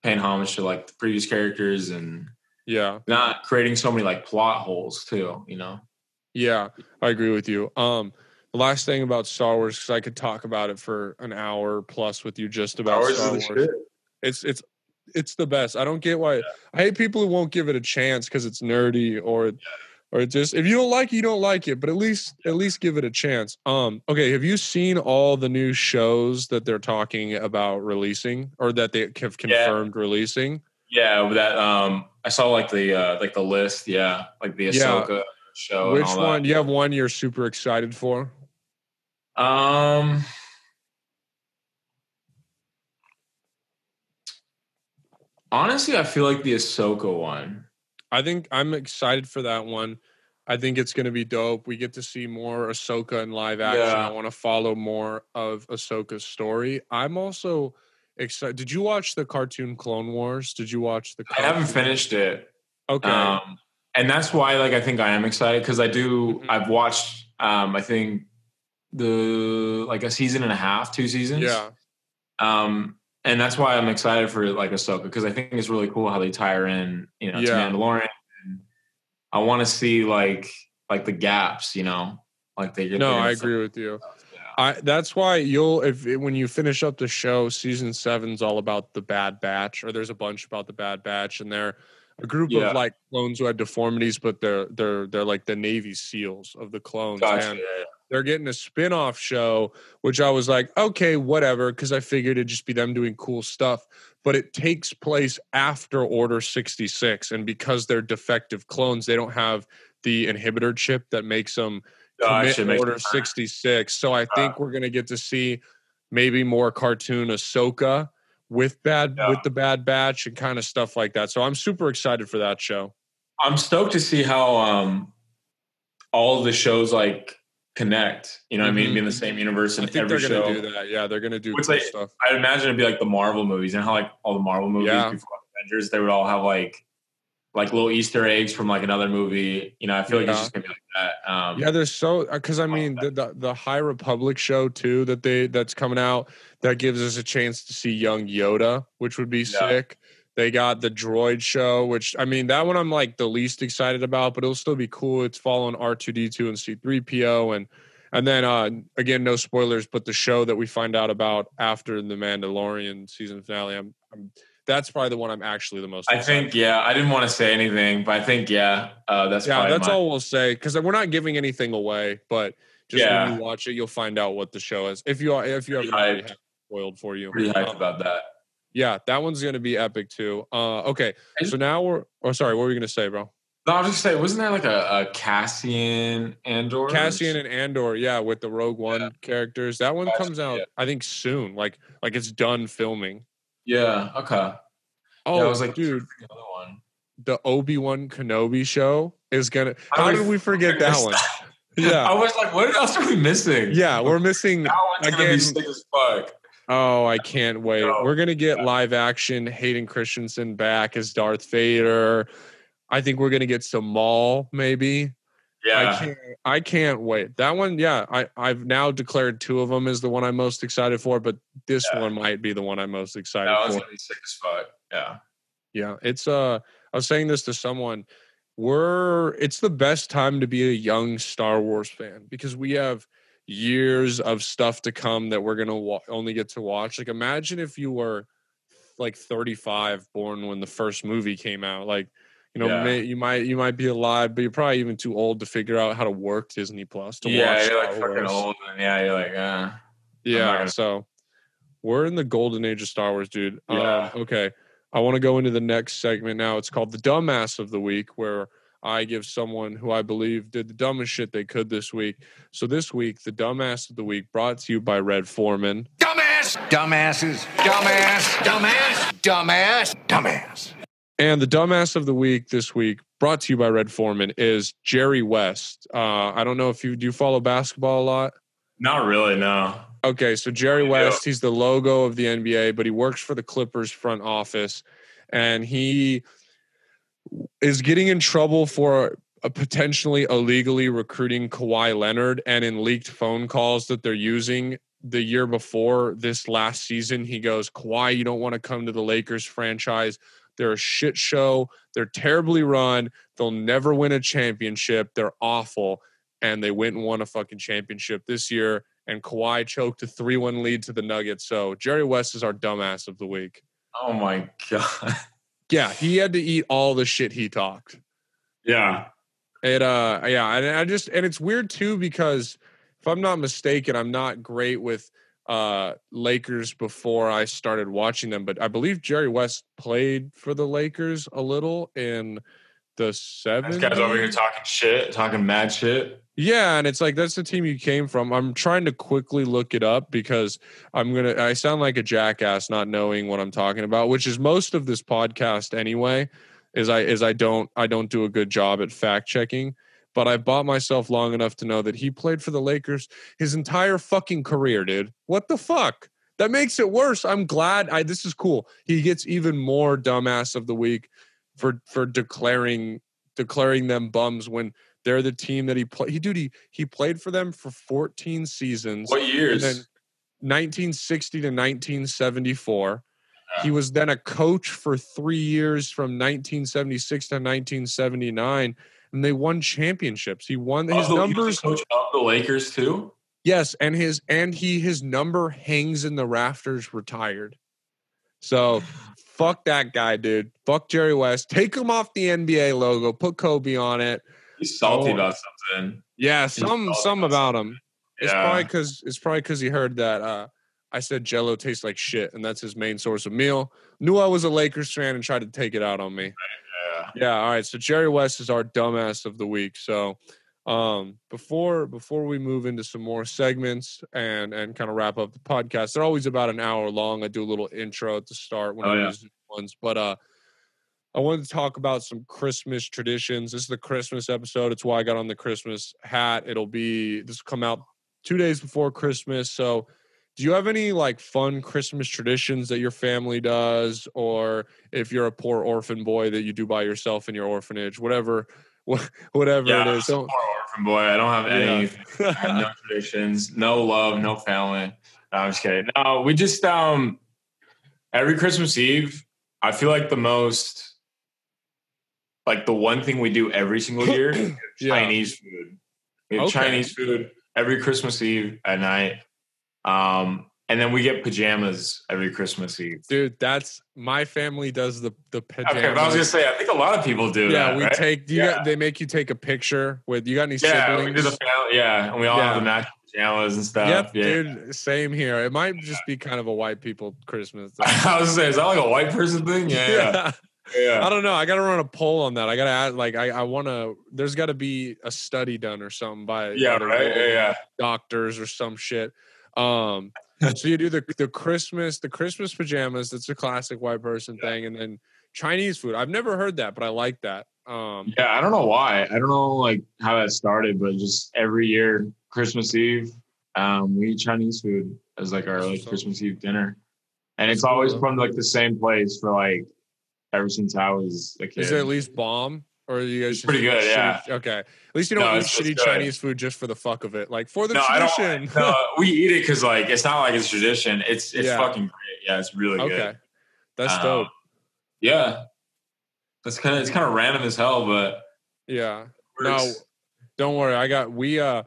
paying homage to, like, the previous characters and yeah, not creating so many, like, plot holes, too, you know? Yeah, I agree with you. Um, the last thing about Star Wars, because I could talk about it for an hour plus with you just about Star Wars. Star Wars. It's it's it's the best. I don't get why yeah. I hate people who won't give it a chance because it's nerdy or yeah. or just if you don't like it, you don't like it. But at least at least give it a chance. Um, okay, have you seen all the new shows that they're talking about releasing or that they have confirmed yeah. releasing? Yeah, that um, I saw like the uh, like the list. Yeah, like the Ahsoka. Yeah. Show which one that. You have one you're super excited for? Um, honestly, I feel like the Ahsoka one. I think I'm excited for that one. I think it's going to be dope. We get to see more Ahsoka in live action. Yeah. I want to follow more of Ahsoka's story. I'm also excited. Did you watch the cartoon Clone Wars? Did you watch the? Cartoon? I haven't finished it. Okay. Um, And that's why, like, I think I am excited because I do. Mm-hmm. I've watched, um, I think, the like a season and a half, two seasons. Yeah. Um, and that's why I'm excited for like Ahsoka because I think it's really cool how they tie her in, you know, yeah. to Mandalorian. And I want to see like like the gaps, you know, like they. No, I agree with you. Yeah. I that's why you'll if when you finish up the show, season seven's all about the Bad Batch, or there's a bunch about the Bad Batch, and they're. A group yeah. of like clones who had deformities, but they're they're they're like the Navy SEALs of the clones. Gotcha. And they're getting a spin-off show, which I was like, okay, whatever, because I figured it'd just be them doing cool stuff. But it takes place after Order sixty-six, and because they're defective clones, they don't have the inhibitor chip that makes them commit gotcha. Order makes sixty-six. So I think uh, we're gonna get to see maybe more cartoon Ahsoka. With bad yeah. with the Bad Batch and kind of stuff like that. So I'm super excited for that show. I'm stoked to see how um, all the shows like connect. You know, mm-hmm. what I mean, be in the same universe in every they're show. Gonna do that. Yeah, they're gonna do cool like, stuff. I'd imagine it'd be like the Marvel movies and how like all the Marvel movies yeah. before Avengers, they would all have like like little Easter eggs from like another movie. You know, I feel yeah. like it's just gonna be like that. Um, yeah, there's so because I mean the, the the High Republic show too that they that's coming out. That gives us a chance to see young Yoda, which would be yeah. sick. They got the droid show, which, I mean, that one I'm, like, the least excited about, but it'll still be cool. It's following R two D two and C three P O. And and then, uh, again, no spoilers, but the show that we find out about after the Mandalorian season finale, I'm, I'm, that's probably the one I'm actually the most excited I think, for. Yeah. I didn't want to say anything, but I think, yeah, uh, that's yeah, probably Yeah, that's mine. All we'll say, because we're not giving anything away, but... Just yeah. when you watch it, you'll find out what the show is. If you are, if you haven't already had it spoiled for you. Pretty hyped um, about that. Yeah, that one's going to be epic too. Uh, okay, so now we're... Oh, sorry, what were you going to say, bro? No, I was just saying, wasn't there like a, a Cassian Andor? Cassian and Andor, yeah, with the Rogue One yeah. characters. That one Cassian, comes out, yeah. I think, soon. Like, like it's done filming. Yeah, okay. Oh, yeah, I was like, dude, the other one. The Obi-Wan Kenobi show is going to... How did we forget that one? Yeah, I was like, what else are we missing? Yeah, we're missing... That one's again, gonna be sick as fuck. Oh, I can't wait. No. We're gonna get yeah. live action Hayden Christensen back as Darth Vader. I think we're gonna get some Maul, maybe. Yeah, I can't, I can't wait. That one, yeah. I I've now declared two of them as the one I'm most excited for, but this yeah. one might be the one I'm most excited that for. That one's gonna be sick as fuck. Yeah, yeah. It's uh, I was saying this to someone. We're it's the best time to be a young Star Wars fan because we have years of stuff to come that we're gonna wa- only get to watch. Like, imagine if you were like thirty-five, born when the first movie came out. Like, you know, yeah. may, you might you might be alive, but you're probably even too old to figure out how to work Disney Plus to yeah, watch. Yeah, you're like Star fucking Wars. Old, and yeah, you're like, uh, yeah. Gonna- so we're in the golden age of Star Wars, dude. Yeah. Um, okay. I want to go into the next segment now. It's called the Dumbass of the Week, where I give someone who I believe did the dumbest shit they could this week. So this week, the Dumbass of the Week, brought to you by Red Foreman. Dumbass! Dumbasses! Dumbass! Dumbass! Dumbass! Dumbass! And the Dumbass of the Week this week, brought to you by Red Foreman, is Jerry West. Uh, I don't know if you... Do you follow basketball a lot? Not really, no. Okay, so Jerry West, he's the logo of the N B A, but he works for the Clippers front office, and he is getting in trouble for a potentially illegally recruiting Kawhi Leonard, and in leaked phone calls that they're using the year before this last season, he goes, Kawhi, you don't want to come to the Lakers franchise. They're a shit show. They're terribly run. They'll never win a championship. They're awful. And they went and won a fucking championship this year. And Kawhi choked a three one lead to the Nuggets. So Jerry West is our Dumbass of the Week. Oh, my God. Yeah, he had to eat all the shit he talked. Yeah. It, uh, yeah, and I just, and it's weird, too, because if I'm not mistaken, I'm not great with uh, Lakers before I started watching them, but I believe Jerry West played for the Lakers a little in the seventies. This guy's over here talking shit, talking mad shit. Yeah, and it's like, that's the team you came from. I'm trying to quickly look it up because I'm going to, I sound like a jackass not knowing what I'm talking about, which is most of this podcast anyway, is I is I don't I don't do a good job at fact checking, but I bought myself long enough to know that he played for the Lakers his entire fucking career, dude. What the fuck? That makes it worse. I'm glad I this is cool. He gets even more Dumbass of the Week for for declaring declaring them bums when they're the team that he played. He, dude, he, he played for them for fourteen seasons. What years? Then nineteen sixty to nineteen seventy-four. Yeah. He was then a coach for three years from nineteen seventy-six to nineteen seventy-nine, and they won championships. He won oh, his so numbers. He was the coach of the Lakers too? Yes, and his and he his number hangs in the rafters retired. So fuck that guy, dude. Fuck Jerry West. Take him off the N B A logo. Put Kobe on it. He's salty oh. about something. Yeah, some some about, about him. Yeah. It's probably because it's probably because he heard that uh, I said Jell-O tastes like shit, and that's his main source of meal. Knew I was a Lakers fan and tried to take it out on me. Yeah. Yeah. All right. So Jerry West is our Dumbass of the Week. So um, before before we move into some more segments and and kind of wrap up the podcast, they're always about an hour long. I do a little intro at the start when oh, I yeah. use ones, but uh. I wanted to talk about some Christmas traditions. This is the Christmas episode. It's why I got on the Christmas hat. It'll be, this will come out two days before Christmas. So do you have any like fun Christmas traditions that your family does? Or if you're a poor orphan boy that you do by yourself in your orphanage, whatever, whatever yeah, it is. I'm a poor orphan boy. I don't have any yeah. I have no traditions, no love, no family. No, I'm just kidding. No, we just, um, every Christmas Eve, I feel like the most, like the one thing we do every single year is Chinese yeah. food. We have okay. Chinese food every Christmas Eve at night. Um, And then we get pajamas every Christmas Eve. Dude, that's my family does the, the pajamas. Okay, but I was going to say, I think a lot of people do yeah, that, we right? take, you yeah. got, they make you take a picture with, you got any yeah, siblings? We do the family, yeah, and we all yeah. have the matching pajamas and stuff. Yep, yeah, dude, yeah. same here. It might just be kind of a white people Christmas thing. I was going to say, is that like a white person thing? Yeah, yeah. yeah. Yeah. I don't know. I got to run a poll on that. I got to add, like, I, I want to, there's got to be a study done or something by yeah, right? yeah, yeah. doctors or some shit. Um, so you do the, the Christmas, the Christmas pajamas. That's a classic white person yeah. thing. And then Chinese food. I've never heard that, but I like that. Um, yeah. I don't know why. I don't know like how that started, but just every year, Christmas Eve, um, we eat Chinese food as like our like Christmas Eve dinner. And it's always from like the same place for like, ever since I was a kid. Is it at least bomb? Or you guys it's pretty good, yeah. Shitty, okay. At least you don't no, eat shitty Chinese food just for the fuck of it. Like, for the no, tradition. No, we eat it because, like, it's not like it's tradition. It's it's yeah. fucking great. Yeah, it's really okay. good. That's um, dope. Yeah. That's kind of, it's kind of random as hell, but. Yeah. No, don't worry. I got, we, uh,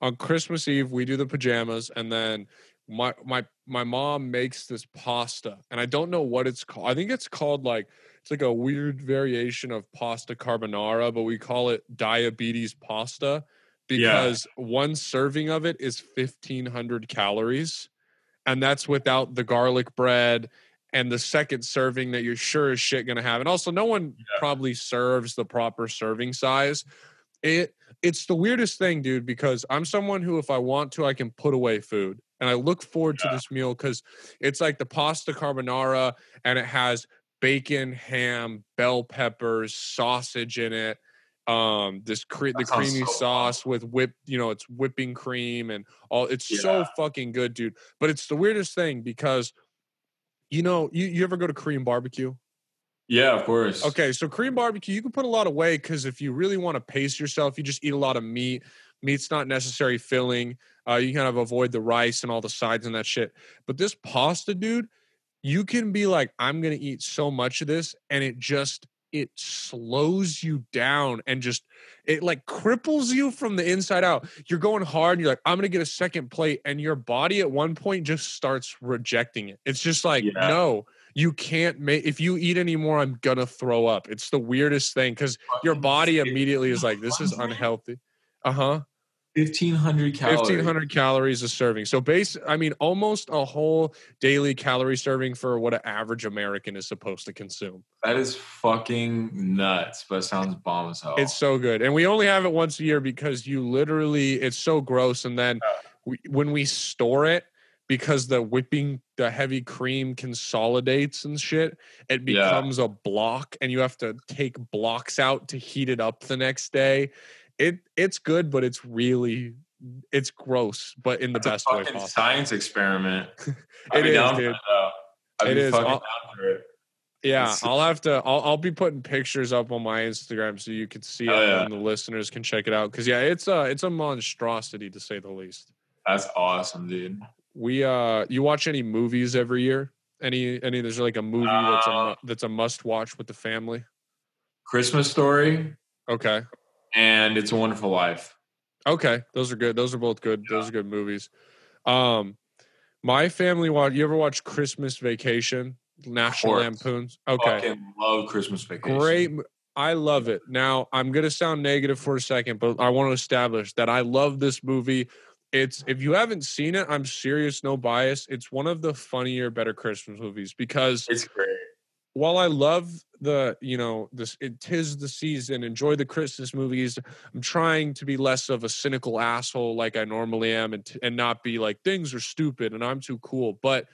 on Christmas Eve, we do the pajamas, and then my my my mom makes this pasta, and I don't know what it's called. I think it's called like it's like a weird variation of pasta carbonara, but we call it diabetes pasta because yeah. one serving of it is fifteen hundred calories, and that's without the garlic bread and the second serving that you're sure as shit gonna have. And also, no one yeah. probably serves the proper serving size. It it's the weirdest thing, dude, because I'm someone who, if I want to, I can put away food. And I look forward yeah. to this meal because it's like the pasta carbonara, and it has bacon, ham, bell peppers, sausage in it. Um, this cre- the creamy so sauce fun. with whip, you know, it's whipping cream and all. It's yeah. so fucking good, dude. But it's the weirdest thing because, you know, you, you ever go to Korean barbecue? Yeah, of course. Okay, so Korean barbecue, you can put a lot of away because if you really want to pace yourself, you just eat a lot of meat. Meat's not necessary filling. Uh, you kind of avoid the rice and all the sides and that shit. But this pasta, dude, you can be like, I'm going to eat so much of this. And it just, it slows you down and just, it like cripples you from the inside out. You're going hard. And you're like, I'm going to get a second plate. And your body at one point just starts rejecting it. It's just like, yeah. no, you can't make, if you eat anymore, I'm going to throw up. It's the weirdest thing because your body immediately is like, this is unhealthy. Uh-huh. fifteen hundred calories. fifteen hundred calories a serving. So base, I mean, almost a whole daily calorie serving for what an average American is supposed to consume. That is fucking nuts, but it sounds bomb as hell. It's so good. And we only have it once a year because you literally, it's so gross. And then we, when we store it, because the whipping, the heavy cream consolidates and shit, it becomes yeah. a block, and you have to take blocks out to heat it up the next day. It it's good, but it's really it's gross, but in the That's best a way possible. Science experiment. I'd be down for it though. I'd be fucking down for it. Yeah, I'll have to. I'll I'll be putting pictures up on my Instagram so you can see oh, it yeah. and the listeners can check it out. Because yeah, it's a it's a monstrosity to say the least. That's awesome, dude. We uh, you watch any movies every year? Any any? There's like a movie uh, that's a that's a must watch with the family. Christmas Story. Okay. And It's a Wonderful Life. Okay. Those are good. Those are both good. Yeah. Those are good movies. Um, my family watched, you ever watch Christmas Vacation? National Lampoon's? Okay. I fucking love Christmas Vacation. Great. I love it. Now, I'm going to sound negative for a second, but I want to establish that I love this movie. It's, if you haven't seen it, I'm serious, no bias. It's one of the funnier, better Christmas movies because it's great. While I love the, you know, this, it tis the season, enjoy the Christmas movies, I'm trying to be less of a cynical asshole like I normally am and, and not be like, things are stupid and I'm too cool. But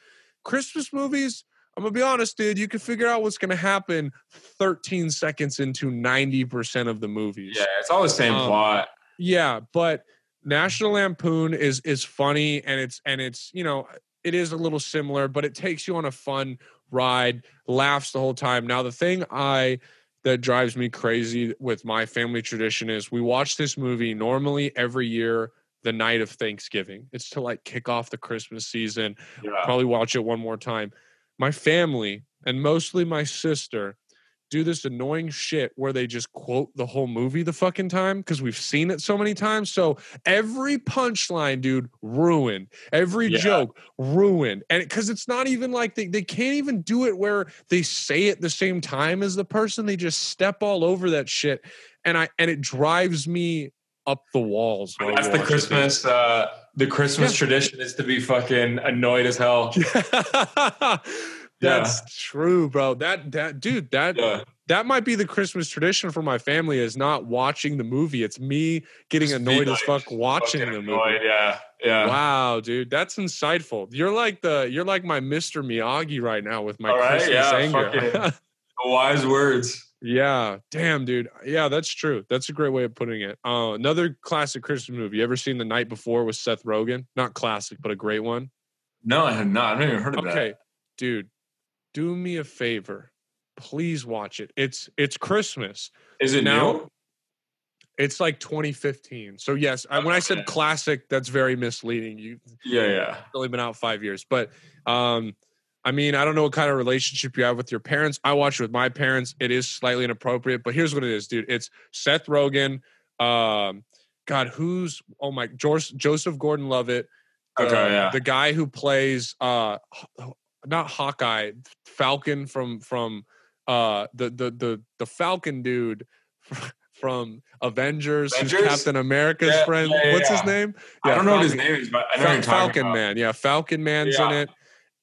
Christmas movies, I'm going to be honest, dude, you can figure out what's going to happen thirteen seconds into ninety percent of the movies. Yeah, it's all the same um, plot. Yeah, but National Lampoon is is funny and it's, and it's, you know, it is a little similar, but it takes you on a fun ride, laughs the whole time. Now, the thing I that drives me crazy with my family tradition is we watch this movie normally every year the night of Thanksgiving. It's to like kick off the Christmas season. Yeah. Probably watch it one more time. My family, and mostly my sister, do this annoying shit where they just quote the whole movie the fucking time because we've seen it so many times. So every punchline, dude, ruined. Every yeah. joke, ruined. And because it, it's not even like they, they can't even do it where they say it the same time as the person. They just step all over that shit. And I and it drives me up the walls. That's the Christmas... Uh, the Christmas yeah. tradition is to be fucking annoyed as hell. Yeah. That's yeah. true, bro. That that dude, that yeah. that might be the Christmas tradition for my family is not watching the movie. It's me getting just annoyed like, as fuck watching the movie. Annoyed, yeah. Yeah. Wow, dude. That's insightful. You're like the you're like my Mister Miyagi right now with my right, Christmas yeah, anger. Fucking, wise words. Yeah. Damn, dude. Yeah, that's true. That's a great way of putting it. Uh, another classic Christmas movie. You ever seen The Night Before with Seth Rogen? Not classic, but a great one. No, I have not. I've never even heard of okay. that. Okay, dude. Do me a favor, please watch it. It's it's Christmas. Is it now? New? It's like twenty fifteen. So yes, I, when I said classic, that's very misleading. You yeah yeah. It's only been out five years, but um, I mean, I don't know what kind of relationship you have with your parents. I watch it with my parents. It is slightly inappropriate, but here's what it is, dude. It's Seth Rogen. Um, God, who's oh my George, Joseph Gordon-Levitt. Okay, uh, yeah. The guy who plays uh. Not Hawkeye, Falcon from from uh, the the the the Falcon dude from Avengers, Avengers? Who's Captain America's yeah, friend. Yeah, yeah, What's yeah. his name? Yeah, I don't Falcon. know what his name is, but I know Fal- what you're talking Falcon about. Man. Yeah, Falcon Man's yeah. in it,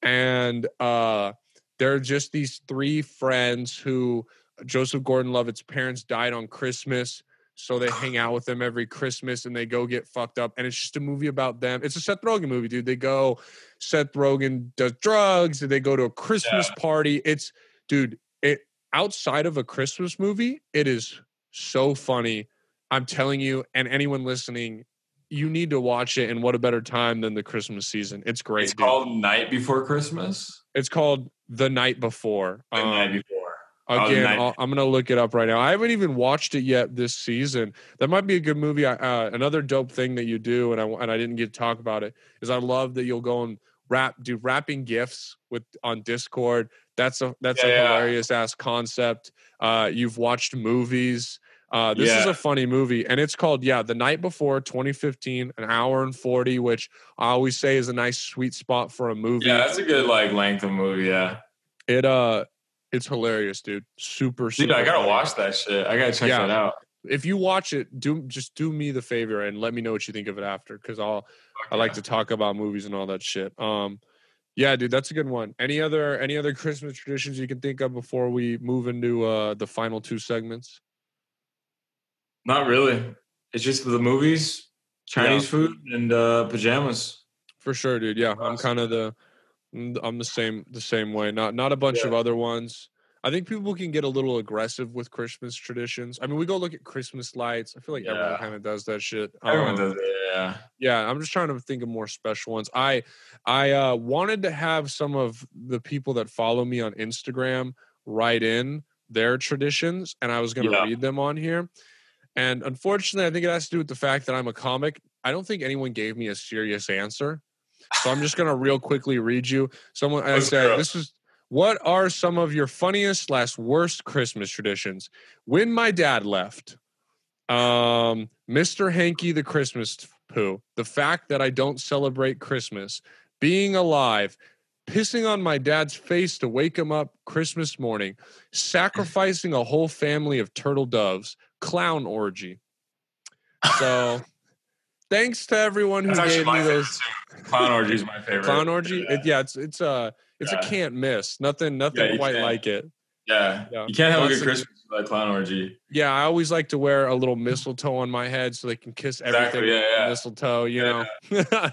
and uh, they're just these three friends who Joseph Gordon-Levitt's parents died on Christmas. So they hang out with them every Christmas and they go get fucked up. And it's just a movie about them. It's a Seth Rogen movie, dude. They go, Seth Rogen does drugs and they go to a Christmas yeah. party. It's, dude, it outside of a Christmas movie, it is so funny. I'm telling you, and anyone listening, you need to watch it. And what a better time than the Christmas season. It's great. It's dude. called Night Before Christmas. It's called The Night Before. The um, Night Before. Again, oh, I'm gonna look it up right now. I haven't even watched it yet this season. That might be a good movie. Uh, another dope thing that you do, and I and I didn't get to talk about it, is I love that you'll go and wrap do wrapping gifts with on Discord. That's a that's yeah, a yeah. hilarious ass concept. Uh, you've watched movies. Uh, this yeah. is a funny movie, and it's called yeah, The Night Before twenty fifteen, an hour and forty, which I always say is a nice sweet spot for a movie. Yeah, that's a good like length of movie. Yeah, it uh. It's hilarious, dude. Super, super. Dude, I gotta watch that shit. I gotta check yeah. that out. If you watch it, do just do me the favor and let me know what you think of it after, because I'll okay. I like to talk about movies and all that shit. Um, yeah, dude, that's a good one. Any other any other Christmas traditions you can think of before we move into uh, the final two segments? Not really. It's just the movies, Chinese yeah. food, and uh, pajamas. For sure, dude. Yeah, I'm kind of the. I'm the same the same way. Not not a bunch yeah. of other ones. I think people can get a little aggressive with Christmas traditions. I mean, we go look at Christmas lights. I feel like yeah. everyone kind of does that shit. Everyone um, does it, yeah. Yeah, I'm just trying to think of more special ones. I I uh, wanted to have some of the people that follow me on Instagram write in their traditions, and I was going to yeah. read them on here. And unfortunately, I think it has to do with the fact that I'm a comic. I don't think anyone gave me a serious answer. So I'm just going to real quickly read you. Someone I said, this is, what are some of your funniest slash worst Christmas traditions? When my dad left, um, Mister Hanky, the Christmas poo, the fact that I don't celebrate Christmas, being alive, pissing on my dad's face to wake him up Christmas morning, sacrificing a whole family of turtle doves, clown orgy. So... Thanks to everyone who gave me those. Clown orgy is my favorite. Clown orgy, yeah. It, yeah, it's it's a it's yeah. a can't miss. Nothing nothing yeah, quite like it. Yeah. yeah, you can't have That's a good Christmas without clown orgy. Yeah, I always like to wear a little mistletoe on my head so they can kiss exactly, everything yeah, yeah. mistletoe. You yeah, know. Yeah.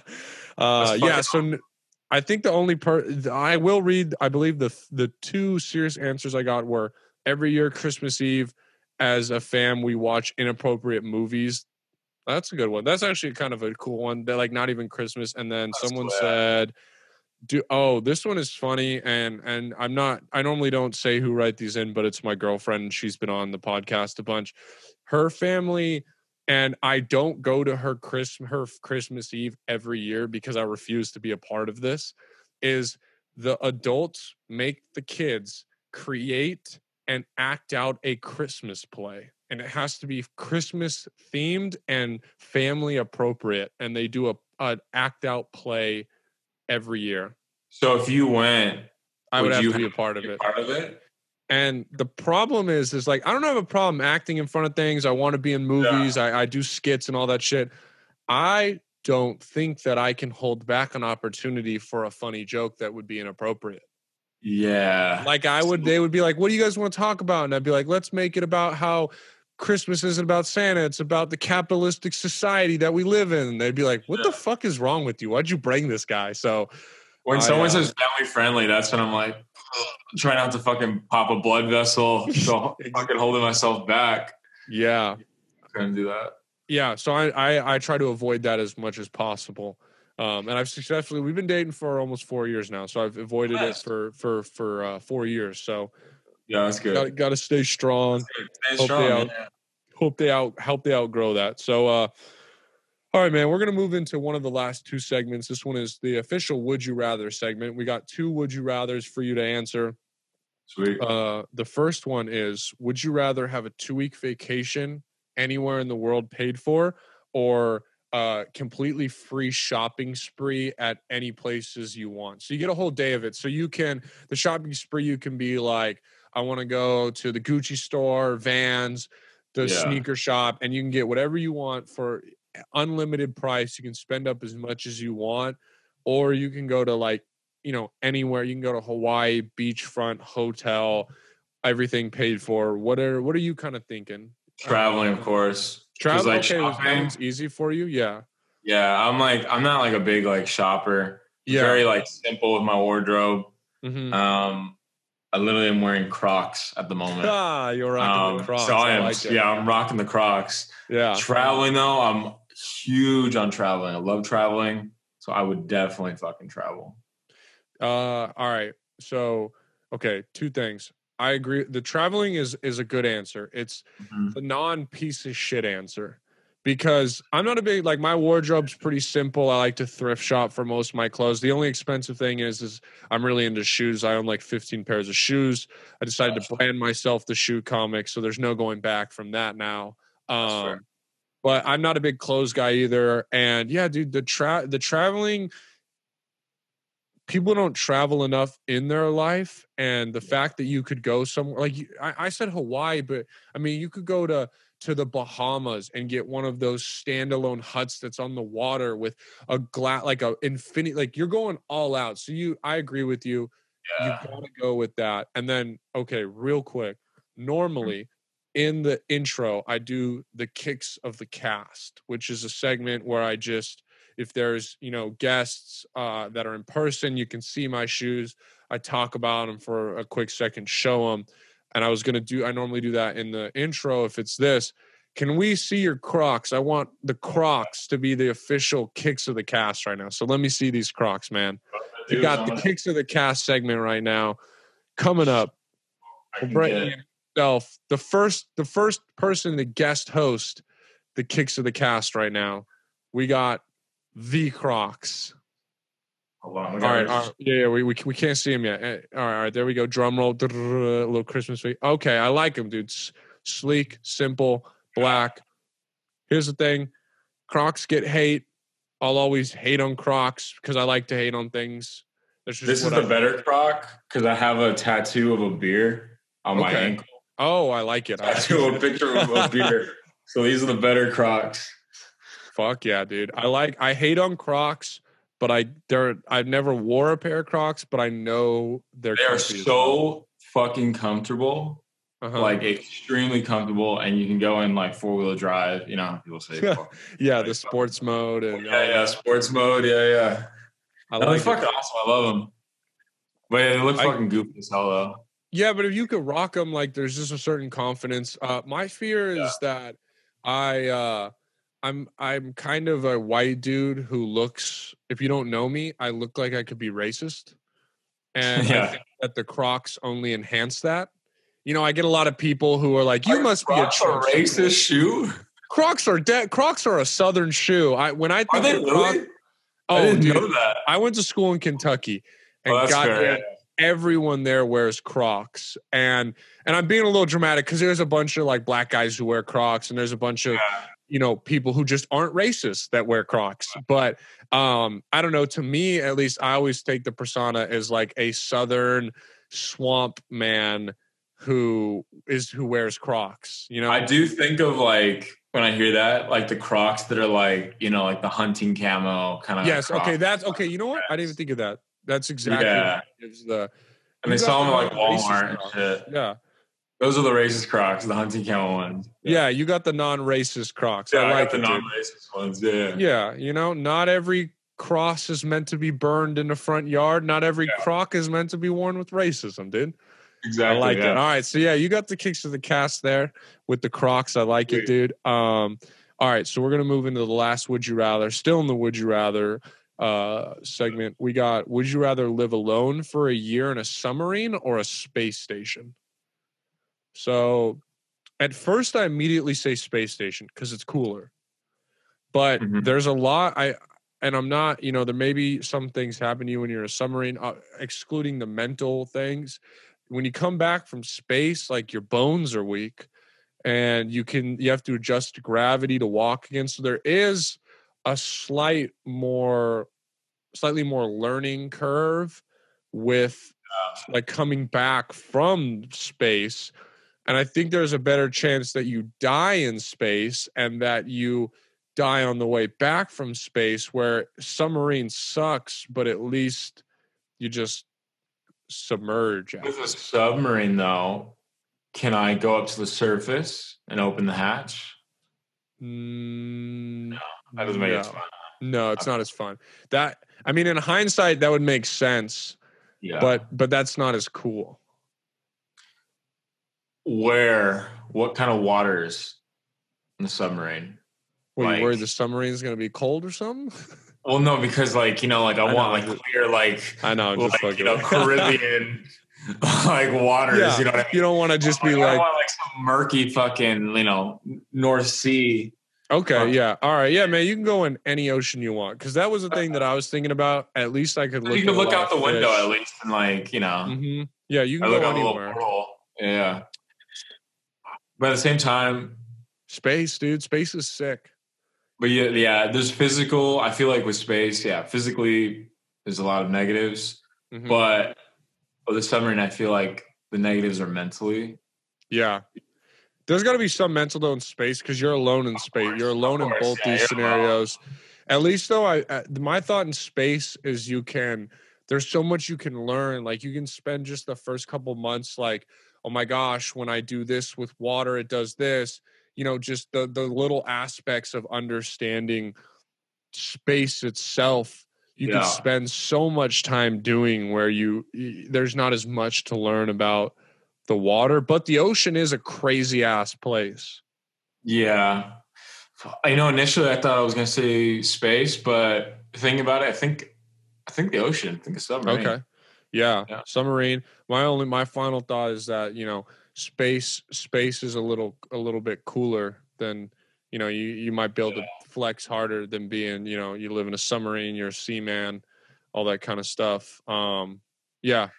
uh, yeah so n- I think the only part I will read, I believe the the two serious answers I got were every year Christmas Eve, as a fam, we watch inappropriate movies. That's a good one. That's actually kind of a cool one. They're like not even Christmas. And then That's someone cool, yeah. said, "Do oh, this one is funny." And and I'm not, I normally don't say who write these in, but it's my girlfriend. She's been on the podcast a bunch. Her family, and I don't go to her Christmas, her Christmas Eve every year because I refuse to be a part of this, is the adults make the kids create and act out a Christmas play. And it has to be Christmas themed and family appropriate. And they do a an act out play every year. So if you went, I would, would have you to be a part of it. Part of it. And the problem is, is like, I don't have a problem acting in front of things. I want to be in movies. Yeah. I, I do skits and all that shit. I don't think that I can hold back an opportunity for a funny joke that would be inappropriate. Yeah. Like I would, they would be like, what do you guys want to talk about? And I'd be like, let's make it about how Christmas isn't about Santa. It's about the capitalistic society that we live in. And they'd be like, what yeah. the fuck is wrong with you? Why'd you bring this guy? So when I, someone uh, says family friendly, that's when I'm like, try not to fucking pop a blood vessel. So fucking holding myself back. Yeah. Couldn't do that. Yeah. So I, I, I try to avoid that as much as possible. Um, and I've successfully, we've been dating for almost four years now. So I've avoided nice. it for, for, for uh, four years. So yeah, that's good. Gotta, gotta stay strong. Stay hope, strong they out, hope they out, help they outgrow that. So, uh, all right, man, we're going to move into one of the last two segments. This one is the official Would You Rather segment. We got two Would You Rathers for you to answer. Sweet. Uh, the first one is, would you rather have a two week vacation anywhere in the world paid for, or Uh, completely free shopping spree at any places you want? So you get a whole day of it. So you can, the shopping spree, you can be like, I want to go to the Gucci store, Vans, the yeah. sneaker shop, and you can get whatever you want for unlimited price. You can spend up as much as you want, or you can go to like, you know, anywhere. You can go to Hawaii, beachfront, hotel, everything paid for. What are, what are you kind of thinking? Traveling, of course. Travel, like, okay, shopping, was easy for you? Yeah. Yeah, I'm like, I'm not like a big like shopper. Yeah. Very like simple with my wardrobe. Mm-hmm. Um, I literally am wearing Crocs at the moment. Ah, you're rocking um, the Crocs. So I am, I like yeah, I'm rocking the Crocs. Yeah. Traveling though, I'm huge on traveling. I love traveling. So I would definitely fucking travel. Uh, all right. So, okay, two things. I agree. The traveling is is a good answer. It's mm-hmm. the non-piece of shit answer, because I'm not a big, like, my wardrobe's pretty simple. I like to thrift shop for most of my clothes. The only expensive thing is, is I'm really into shoes. I own like fifteen pairs of shoes. I decided That's to brand fair. myself the shoe comic, so there's no going back from that now. Um, but I'm not a big clothes guy either. And yeah, dude, the tra- the traveling. People don't travel enough in their life, and the yeah. fact that you could go somewhere like you, I, I said Hawaii, but I mean you could go to to the Bahamas and get one of those standalone huts that's on the water with a glass, like a infinity, like you're going all out. So you, I agree with you. Yeah. You gotta go with that. And then, okay, real quick. Normally in the intro, I do the kicks of the cast, which is a segment where I just, if there's, you know, guests uh, that are in person, you can see my shoes. I talk about them for a quick second, show them. And I was going to do, I normally do that in the intro. If it's this, can we see your Crocs? I want the Crocs to be the official kicks of the cast right now. So let me see these Crocs, man. You got the kicks of the cast segment right now coming up. Brett himself, the first, the first person, the guest host, the kicks of the cast right now. We got the Crocs. Hold on, all right, all right. Yeah, yeah, we, we we can't see them yet. All right, all right, there we go. Drum roll, a little Christmas. Okay, I like them, dude. Sleek, simple, black. Here's the thing: Crocs get hate. I'll always hate on Crocs because I like to hate on things. That's just this is the better Croc because I have a tattoo of a beer on okay. my ankle. Oh, I like it. Tattoo a picture of a beer. So these are the better Crocs. Fuck yeah, dude. I like, I hate on Crocs, but I, they're, I've never wore a pair of Crocs, but I know they're, they are so fucking comfortable, uh-huh. like extremely comfortable. And you can go in like four wheel drive, you know, people say, yeah, yeah like, the sports fuck. mode. And yeah, yeah, sports mode. Yeah, yeah. I like, they look fucking awesome. I love them. But yeah, they look I, fucking goofy as hell though. Yeah, but if you could rock them, like there's just a certain confidence. Uh, my fear is yeah. that I, uh, I'm I'm kind of a white dude who looks, if you don't know me, I look like I could be racist. And yeah. I think that the Crocs only enhance that. You know, I get a lot of people who are like, you are must Crocs be a, a racist shoe. Crocs are de- Crocs are a Southern shoe. I when I think are they of Crocs, really? Oh, I didn't dude, know that. I went to school in Kentucky and oh, got fair, yeah. everyone there wears Crocs. And and I'm being a little dramatic because there's a bunch of like black guys who wear Crocs, and there's a bunch of, you know, people who just aren't racist that wear Crocs. But um, I don't know, to me at least, I always take the persona as like a Southern swamp man who is who wears Crocs. You know, I do think of like, when I hear that, like the Crocs that are like, you know, like the hunting camo kind of. Yes. Crocs. Okay. That's okay. You know what? I didn't even think of that. That's exactly. Yeah. Gives the, and they saw them like Walmart and shit. Yeah. Those are the racist Crocs, the hunting camo ones. Yeah. Yeah, you got the non-racist Crocs. Yeah, I, I like got the it, non-racist ones. Yeah. Yeah. You know, not every cross is meant to be burned in the front yard. Not every yeah. Croc is meant to be worn with racism, dude. Exactly. I like yeah. it. All right. So yeah, you got the kicks of the cast there with the Crocs. I like Sweet. it, dude. Um, all right. So we're going to move into the last Would You Rather. Still in the Would You Rather uh, segment. We got, would you rather live alone for a year in a submarine or a space station? So at first I immediately say space station because it's cooler. But mm-hmm. there's a lot. I And I'm not, you know, there may be some things happen to you when you're in a submarine, uh, excluding the mental things. When you come back from space, like your bones are weak and you can, you have to adjust to gravity to walk again. So there is a slight more, slightly more learning curve with like coming back from space. And I think there's a better chance that you die in space and that you die on the way back from space, where submarine sucks, but at least you just submerge. With a submarine though, can I go up to the surface and open the hatch? Mm, no, that doesn't make no. it fun. No, it's not as fun. That I mean, in hindsight, that would make sense. Yeah. But but that's not as cool. Where? What kind of waters in the submarine? Were like, you worried the submarine is going to be cold or something? Well, no, because like, you know, like I, I want know, like clear, like I know, just like, like you know, Caribbean like waters. Yeah. You know, what I mean? You don't want to just be like, like I want like some murky fucking, you know, North Sea. Okay, um, yeah, all right, yeah, man, you can go in any ocean you want because that was the thing that I was thinking about. At least I could look. You can look out the fish. window at least, and like you know, mm-hmm. yeah, you can I go look anywhere. Yeah, but at the same time, space, dude, space is sick. But yeah, yeah, there's physical. I feel like with space, yeah, physically, there's a lot of negatives. Mm-hmm. But with the submarine, I feel like the negatives are mentally. Yeah, there's got to be some mental though in space because you're alone in space. You're alone in both yeah, these scenarios. Alone. At least though, I uh, my thought in space is you can. There's so much you can learn. Like you can spend just the first couple months, like, oh my gosh, when I do this with water, it does this. You know, just the, the little aspects of understanding space itself, you yeah. can spend so much time doing where you, there's not as much to learn about the water, but the ocean is a crazy ass place. Yeah. I know initially I thought I was going to say space, but thinking about it, I think, I think the ocean, I think it's submarine. Okay. Yeah. yeah. Submarine. My only, my final thought is that, you know, Space space is a little a little bit cooler than, you know, you, you might be able yeah. to flex harder than being, you know, you live in a submarine, you're a seaman, all that kind of stuff. Um, yeah,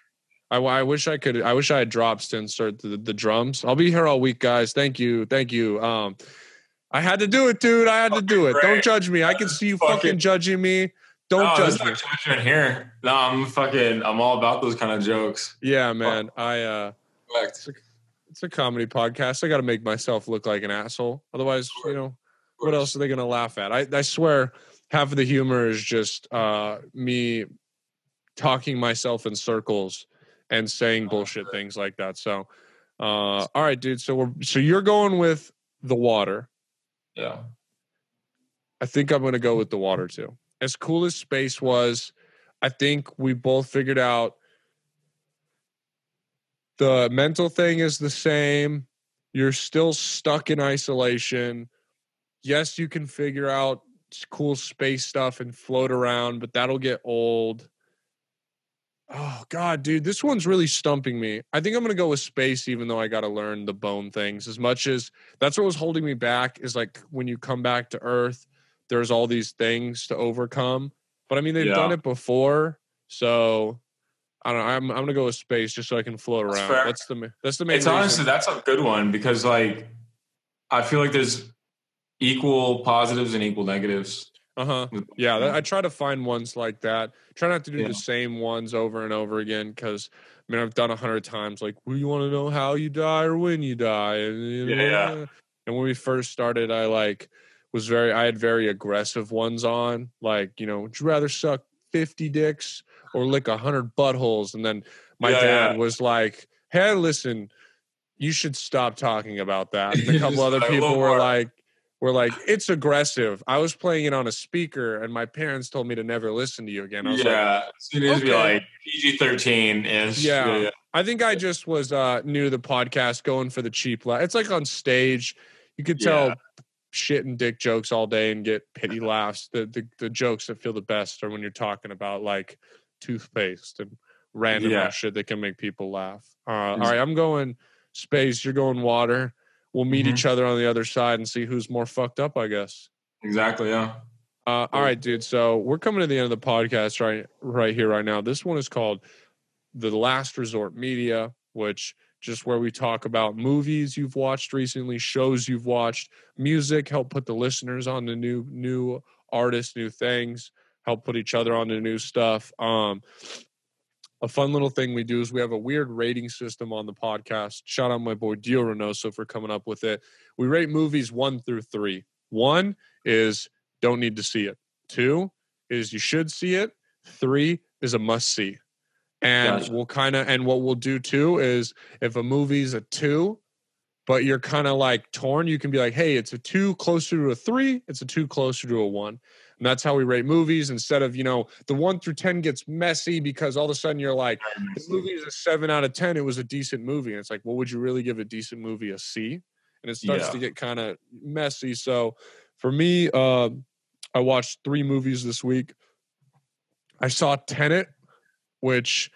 I, I wish I could. I wish I had drops to insert the, the drums. I'll be here all week, guys. Thank you. Thank you. Um, I had to do it, dude. I had fucking to do it. Great. Don't judge me. I can see you fucking, fucking judging me. Don't no, judge me. Judgment here. No, I'm fucking. I'm all about those kind of jokes. Yeah, man. Fuck. I uh. Correct. It's a comedy podcast. I got to make myself look like an asshole. Otherwise, you know, what else are they going to laugh at? I, I swear half of the humor is just uh, me talking myself in circles and saying bullshit things like that. So, uh, all right, dude. So we're, so you're going with the water. Yeah. I think I'm going to go with the water too. As cool as space was, I think we both figured out the mental thing is the same. You're still stuck in isolation. Yes, you can figure out cool space stuff and float around, but that'll get old. Oh, God, dude, this one's really stumping me. I think I'm going to go with space, even though I got to learn the bone things. As much as that's what was holding me back is like when you come back to Earth, there's all these things to overcome. But, I mean, they've yeah. done it before, so... I don't know, I'm I'm gonna go with space just so I can float around. That's, that's the that's the main. It's reason. Honestly, that's a good one because like I feel like there's equal positives and equal negatives. Uh huh. Yeah, that, I try to find ones like that. Try not to do yeah. the same ones over and over again because I mean I've done a hundred times. Like, well, you want to know how you die or when you die? And, you know, yeah, yeah. And when we first started, I like was very I had very aggressive ones on. Like, you know, would you rather suck fifty dicks or lick a hundred buttholes? And then my yeah, dad yeah. was like, "Hey, listen, you should stop talking about that." And a couple other people were like, "Were like, it's aggressive." I was playing it on a speaker, and my parents told me to never listen to you again. I was yeah, like, so it okay. be like P G thirteen ish. Yeah. Yeah, yeah, I think I just was uh, new to the podcast, going for the cheap laugh. It's like on stage, you could tell. Yeah. Shit and dick jokes all day and get pity laughs. The, the the jokes that feel the best are when you're talking about like toothpaste and random yeah. shit that can make people laugh. Uh, all right, I'm going space. You're going water. We'll meet mm-hmm. each other on the other side and see who's more fucked up, I guess. Exactly. Yeah. Uh, all right, dude. So we're coming to the end of the podcast right right here right now. This one is called The Last Resort Media, which. Just where we talk about movies you've watched recently, shows you've watched, music, help put the listeners on to new new artists, new things, help put each other on to new stuff. Um, a fun little thing we do is we have a weird rating system on the podcast. Shout out my boy Dio Reynoso for coming up with it. We rate movies one through three. One is don't need to see it. Two is you should see it. Three is a must see. And gotcha. We'll kind of, and what we'll do too is if a movie's a two, but you're kind of like torn, you can be like, hey, it's a two closer to a three, it's a two closer to a one. And that's how we rate movies instead of, you know, the one through ten gets messy because all of a sudden you're like, this movie is a seven out of ten, it was a decent movie. And it's like, well, would you really give a decent movie a C? And it starts yeah. to get kind of messy. So for me, uh, I watched three movies this week. I saw Tenet. Which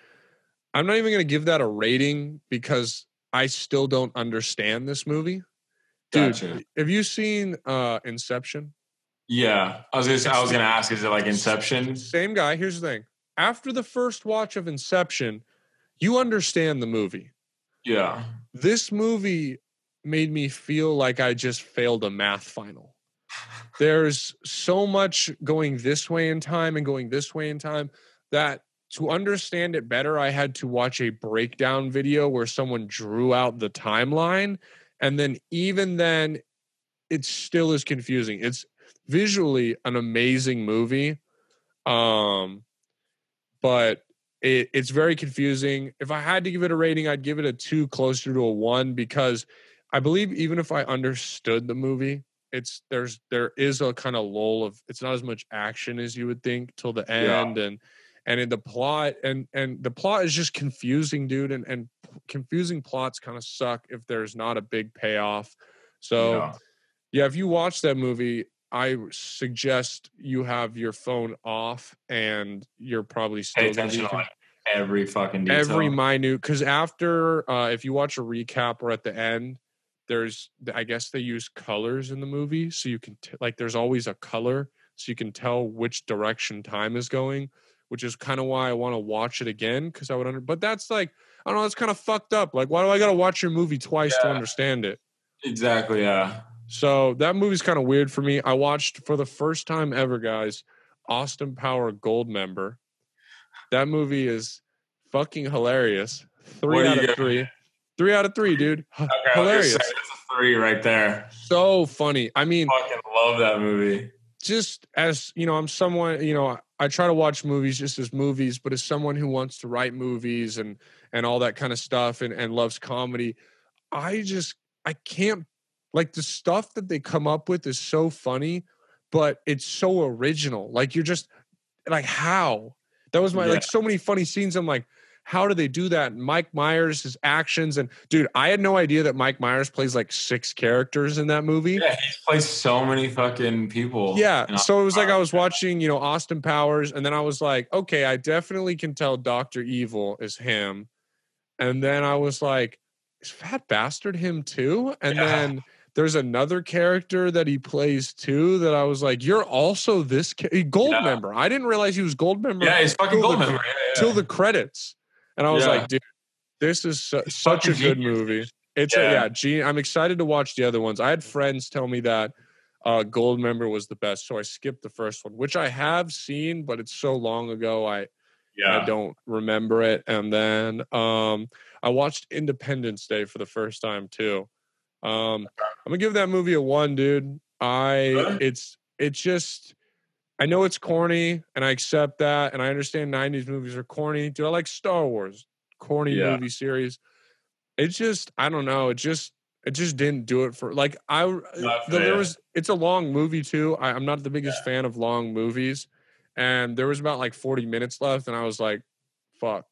I'm not even going to give that a rating because I still don't understand this movie. Dude, gotcha. Have you seen uh, Inception? Yeah. I was going to ask, is it like Inception? Same guy. Here's the thing. After the first watch of Inception, you understand the movie. Yeah. This movie made me feel like I just failed a math final. There's so much going this way in time and going this way in time that to understand it better, I had to watch a breakdown video where someone drew out the timeline. And then even then, it still is confusing. It's visually an amazing movie, um, but it, it's very confusing. If I had to give it a rating, I'd give it a two closer to a one because I believe even if I understood the movie, it's there's there is a kind of lull of it's not as much action as you would think till the end. Yeah. And And in the plot, and and the plot is just confusing, dude. And and confusing plots kind of suck if there's not a big payoff. So, yeah. yeah, if you watch that movie, I suggest you have your phone off, and you're probably still pay attention to like every fucking detail. Every minute, because after, uh, if you watch a recap or at the end, there's I guess they use colors in the movie, so you can t- like there's always a color, so you can tell which direction time is going. Which is kind of why I want to watch it again because I would under. But that's like I don't know. That's kind of fucked up. Like, why do I got to watch your movie twice yeah. to understand it? Exactly. Yeah. So that movie's kind of weird for me. I watched for the first time ever, guys, Austin Power Goldmember. That movie is fucking hilarious. Three out of three. At? Three out of three, dude. Okay, hilarious. That's a three right there. So funny. I mean, I fucking love that movie. Just as you know, I'm someone you know. I try to watch movies just as movies, but as someone who wants to write movies and, and all that kind of stuff and, and loves comedy, I just, I can't, like the stuff that they come up with is so funny, but it's so original. Like you're just, like how? That was my, yeah. like so many funny scenes. I'm like, how do they do that? And Mike Myers, his actions. And dude, I had no idea that Mike Myers plays like six characters in that movie. Yeah, he plays so many fucking people. Yeah. So it was like I was watching, you know, Austin Powers. And then I was like, okay, I definitely can tell Doctor Evil is him. And then I was like, is Fat Bastard him too? And yeah. then there's another character that he plays too that I was like, you're also this ca- Goldmember. Yeah. I didn't realize he was Goldmember. Yeah, he's fucking Goldmember. Yeah, yeah. Till the credits. And I was yeah. like, dude, this is su- such a good genius. movie. It's yeah. A, yeah, G- I'm excited to watch the other ones. I had friends tell me that uh, Goldmember was the best, so I skipped the first one, which I have seen, but it's so long ago I yeah. I don't remember it. And then um, I watched Independence Day for the first time too. Um, I'm gonna give that movie a one, dude. I huh? it's it's just. I know it's corny, and I accept that, and I understand nineties movies are corny. Do I like Star Wars? Corny yeah. movie series. It just, I don't know. It just, it just didn't do it for, like, I, the, there was, it's a long movie, too. I, I'm not the biggest yeah. fan of long movies, and there was about, like, forty minutes left, and I was like, fuck,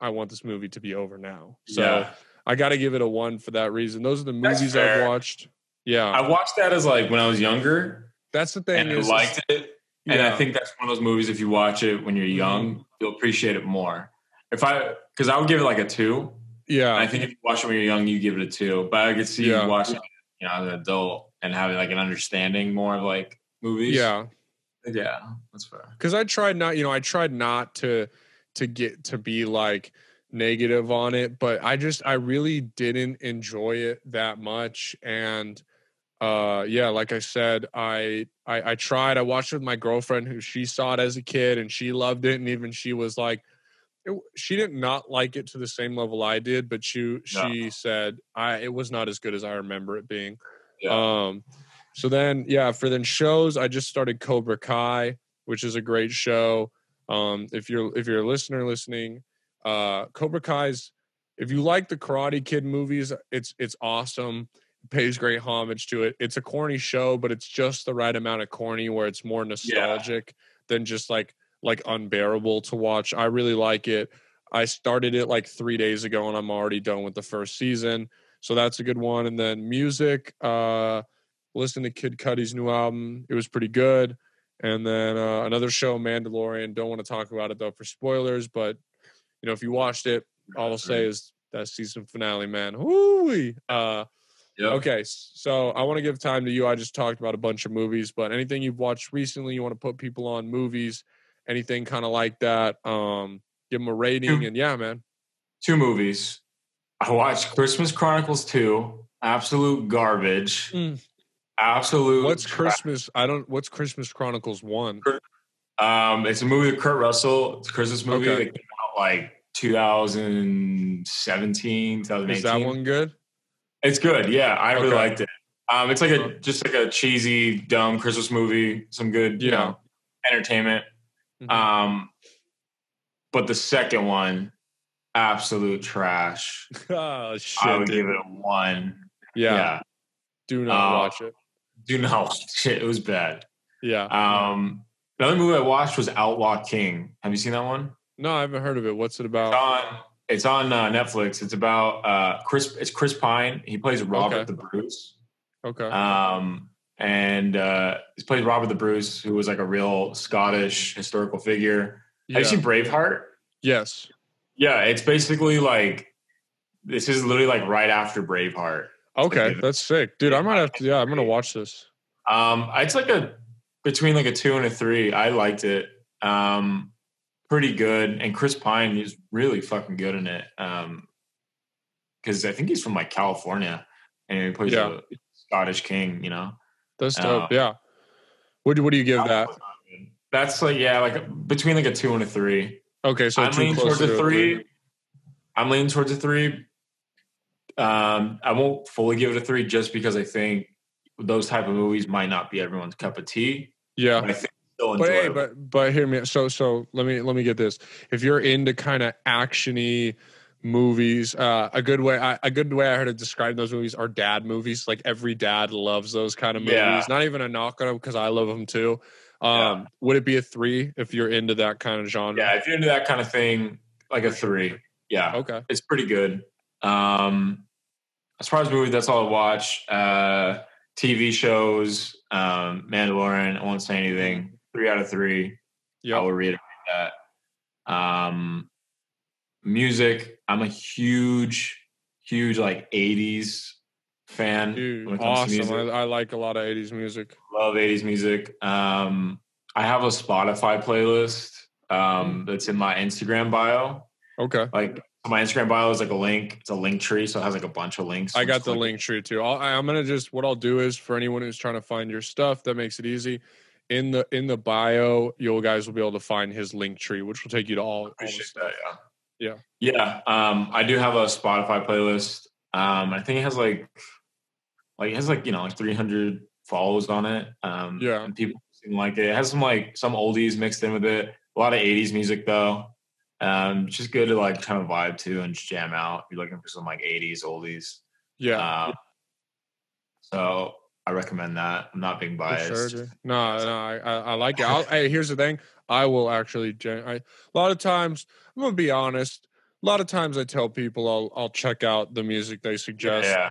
I want this movie to be over now. So yeah. I got to give it a one for that reason. Those are the movies I've watched. Yeah. I watched that as, like, when I was younger. That's the thing. And is, I liked it. Yeah. And I think that's one of those movies, if you watch it when you're young, mm-hmm. you'll appreciate it more. If I, because I would give it like a two. Yeah. And I think if you watch it when you're young, you give it a two. But I could see yeah. you watching it, you know, as an adult and having like an understanding more of like movies. Yeah. Yeah. That's fair. Because I tried not, you know, I tried not to, to get, to be like negative on it, but I just, I really didn't enjoy it that much. And, Uh, yeah, like I said, I, I I tried. I watched it with my girlfriend, who she saw it as a kid, and she loved it. And even she was like, it, she did not like it to the same level I did, but she she no. said I it was not as good as I remember it being. Yeah. Um, so then, yeah, for then shows, I just started Cobra Kai, which is a great show. Um, if you're if you're a listener listening, uh, Cobra Kai's. If you like the Karate Kid movies, it's it's awesome. Pays great homage to it. It's a corny show, but it's just the right amount of corny where it's more nostalgic yeah. than just like like unbearable to watch. I really like it. I started it like three days ago and I'm already done with the first season. So that's a good one. And then music, uh listen to Kid Cudi's new album. It was pretty good. And then uh, another show, Mandalorian. Don't want to talk about it though for spoilers, but you know, if you watched it, all I'll say is that season finale, man. Woo! Uh Yep. Okay, so I want to give time to you. I just talked about a bunch of movies, but anything you've watched recently, you want to put people on movies, anything kind of like that, um, give them a rating, two, and yeah, man. Two movies. I watched Christmas Chronicles two, absolute garbage. Mm. Absolute. What's Christmas? I don't, what's Christmas Chronicles one? Um, it's a movie with Kurt Russell. It's a Christmas movie okay. that came out like twenty seventeen, twenty eighteen. Is that one good? It's good, yeah. I really okay. liked it. Um, it's like a just like a cheesy, dumb Christmas movie. Some good, yeah. you know, entertainment. Mm-hmm. Um, but the second one, absolute trash. Oh shit! I would dude. give it a one. Yeah. yeah. Do not uh, watch it. Do not watch it. It was bad. Yeah. Um, another movie I watched was Outlaw King. Have you seen that one? No, I haven't heard of it. What's it about? John. It's on uh, Netflix. It's about uh, Chris. It's Chris Pine. He plays Robert okay. the Bruce. Okay. Um, and uh, he plays Robert the Bruce, who was like a real Scottish historical figure. Yeah. Have you seen Braveheart? Yes. Yeah, it's basically like this is literally like right after Braveheart. Okay, like, that's sick, dude. I might have to. Yeah, I'm gonna watch this. Um, it's like a between like a two and a three. I liked it. Um. Pretty good, and Chris Pine is really fucking good in it. Um, because I think he's from like California, and he plays yeah. a Scottish king. You know, that's dope. Um, yeah. What do What do you give that? that? That's like yeah, like between like a two and a three. Okay, so I'm leaning towards a three. It. I'm leaning towards a three. Um, I won't fully give it a three just because I think those type of movies might not be everyone's cup of tea. Yeah. But I think But hey, but but hear me. So so let me let me get this. If you're into kind of actiony movies, uh, a good way I, a good way I heard of describing those movies are dad movies. Like every dad loves those kind of movies. Yeah. Not even a knock on them because I love them too. Um, yeah. Would it be a three if you're into that kind of genre? Yeah, if you're into that kind of thing, like a three. Yeah, okay, it's pretty good. Um, as far as movies, that's all I watch. Uh, T V shows, um, Mandalorian. I won't say anything. Three out of three. Yep. I will reiterate that. Um, music. I'm a huge, huge like eighties fan. Dude, when it comes awesome. To music. I, I like a lot of eighties music. Love eighties music. Um, I have a Spotify playlist um, that's in my Instagram bio. Okay. Like my Instagram bio is like a link. It's a link tree, so it has like a bunch of links. I got the link tree too. I'll, I'm gonna just what I'll do is for anyone who's trying to find your stuff, that makes it easy. In the in the bio, you guys will be able to find his link tree, which will take you to all. I appreciate all that. Yeah. Yeah. Yeah. Um, I do have a Spotify playlist. Um, I think it has like, like it has like you know like three hundred follows on it. Um, yeah. And people seem like it. It has some like some oldies mixed in with it. A lot of eighties music though. Um, it's just good to like kind of vibe to and just jam out. If you're looking for some like eighties oldies. Yeah. Um, so I recommend that. I'm not being biased. Sure, no, no, I, I like it. I'll, hey, here's the thing. I will actually. I, a lot of times, I'm gonna be honest. A lot of times, I tell people I'll I'll check out the music they suggest. Yeah.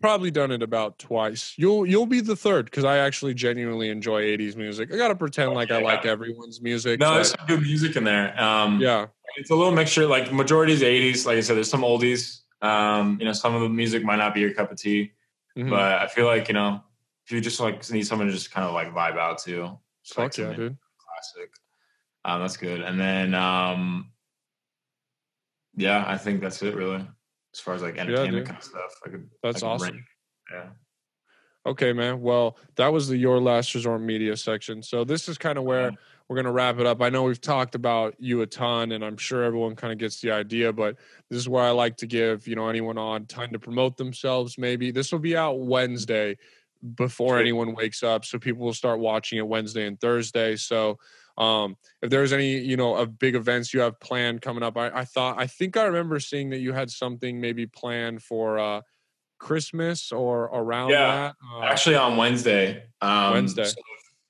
Probably done it about twice. You'll you'll be the third because I actually genuinely enjoy eighties music. I gotta pretend okay, like I yeah. like everyone's music. No, there's some good music in there. Um, yeah. It's a little mixture. Like majority is eighties. Like I said, there's some oldies. Um, you know, some of the music might not be your cup of tea, mm-hmm. but I feel like you know, if you just like need someone to just kind of like vibe out to, just like yeah, dude. Classic. Um, that's good. And then, um, yeah, I think that's it really, as far as like entertainment yeah, kind of stuff. I could. That's I could awesome. Rank. Yeah. Okay, man. Well, that was the Your Last Resort Media section. So this is kind of where. Yeah. We're going to wrap it up. I know we've talked about you a ton, and I'm sure everyone kind of gets the idea, but this is where I like to give, you know, anyone on time to promote themselves. Maybe this will be out Wednesday before True. Anyone wakes up. So people will start watching it Wednesday and Thursday. So um, if there's any, you know, of big events you have planned coming up, I, I thought, I think I remember seeing that you had something maybe planned for uh, Christmas or around yeah, that. Uh, Actually on Wednesday. Um, Wednesday. So-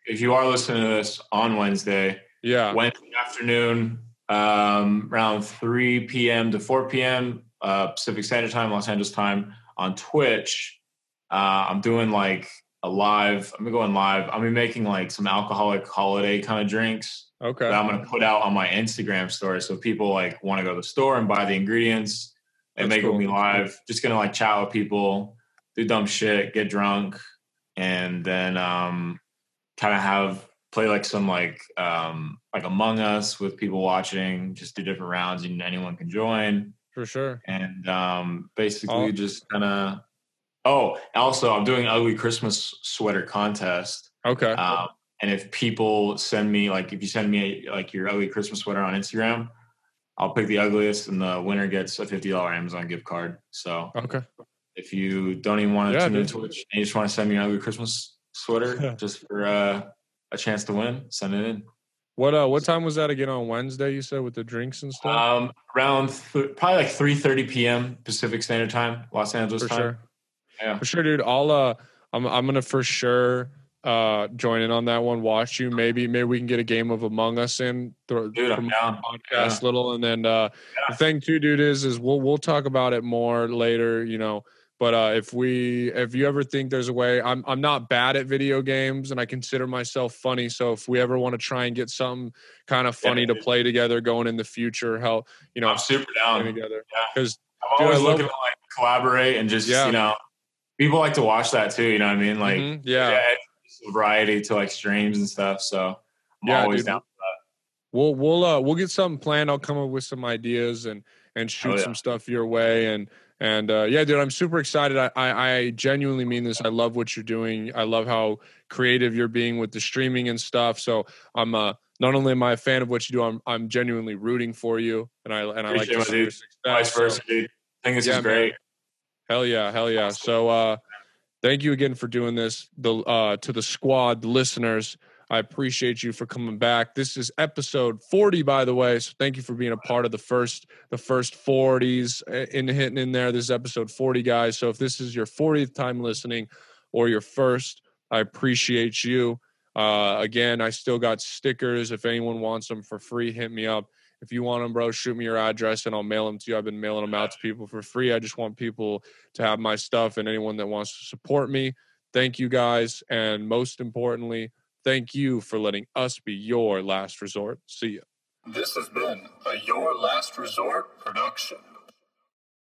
If you are listening to this on Wednesday, yeah, Wednesday afternoon, um, around three p.m. to four p.m. Uh, Pacific Standard Time, Los Angeles time on Twitch, uh, I'm doing like a live. I'm going live. I'm making like some alcoholic holiday kind of drinks. Okay, that I'm going to put out on my Instagram story. So if people like want to go to the store and buy the ingredients. They That's make cool. it with me live. Cool. Just going to like chat with people, do dumb shit, get drunk, and then. Um, kind of have play like some like um like Among Us with people watching, just do different rounds and anyone can join for sure. And um basically oh. just kind of oh also I'm doing ugly Christmas sweater contest. Okay. Um and if people send me like if you send me a, like your ugly Christmas sweater on Instagram, I'll pick the ugliest and the winner gets a fifty dollars Amazon gift card. So okay. If you don't even want to yeah, tune into Twitch and you just want to send me an ugly Christmas sweater just for uh, a chance to win, send it in. What uh, what time was that again on Wednesday? You said with the drinks and stuff. Um, around th- probably like three thirty p.m. Pacific Standard Time, Los Angeles for time. Sure. Yeah, for sure, dude. I'll uh, I'm I'm gonna for sure uh join in on that one. Watch you. Maybe maybe we can get a game of Among Us in. Th- dude, I'm down. Podcast yeah. little, and then uh, yeah. the thing too, dude, is is we'll we'll talk about it more later. You know. But uh, if we, if you ever think there's a way, I'm I'm not bad at video games, and I consider myself funny. So if we ever want to try and get something kind of funny yeah, to play together going in the future, how you know, I'm super down together. Because yeah. I'm always dude, looking to like collaborate and just yeah. you know, people like to watch that too. You know what I mean? Like mm-hmm. yeah, yeah it's a variety to like streams and stuff. So I'm yeah, always dude. down for that. We'll we'll uh, we'll get something planned. I'll come up with some ideas and and shoot oh, yeah. some stuff your way and. And, uh, yeah, dude, I'm super excited. I, I, I genuinely mean this. I love what you're doing. I love how creative you're being with the streaming and stuff. So I'm uh, not only am I a fan of what you do, I'm I'm genuinely rooting for you. And I and I like to see your success. Vice versa, dude. I think this yeah, is great. Man. Hell yeah, hell yeah. So uh, thank you again for doing this. The uh, to the squad, the listeners, I appreciate you for coming back. This is episode forty, by the way. So thank you for being a part of the first, the first forties in hitting in there. This is episode forty, guys. So if this is your fortieth time listening or your first, I appreciate you. Uh, again, I still got stickers. If anyone wants them for free, hit me up. If you want them, bro, shoot me your address and I'll mail them to you. I've been mailing them out to people for free. I just want people to have my stuff and anyone that wants to support me. Thank you guys. And most importantly, thank you for letting us be your last resort. See ya. This has been a Your Last Resort production.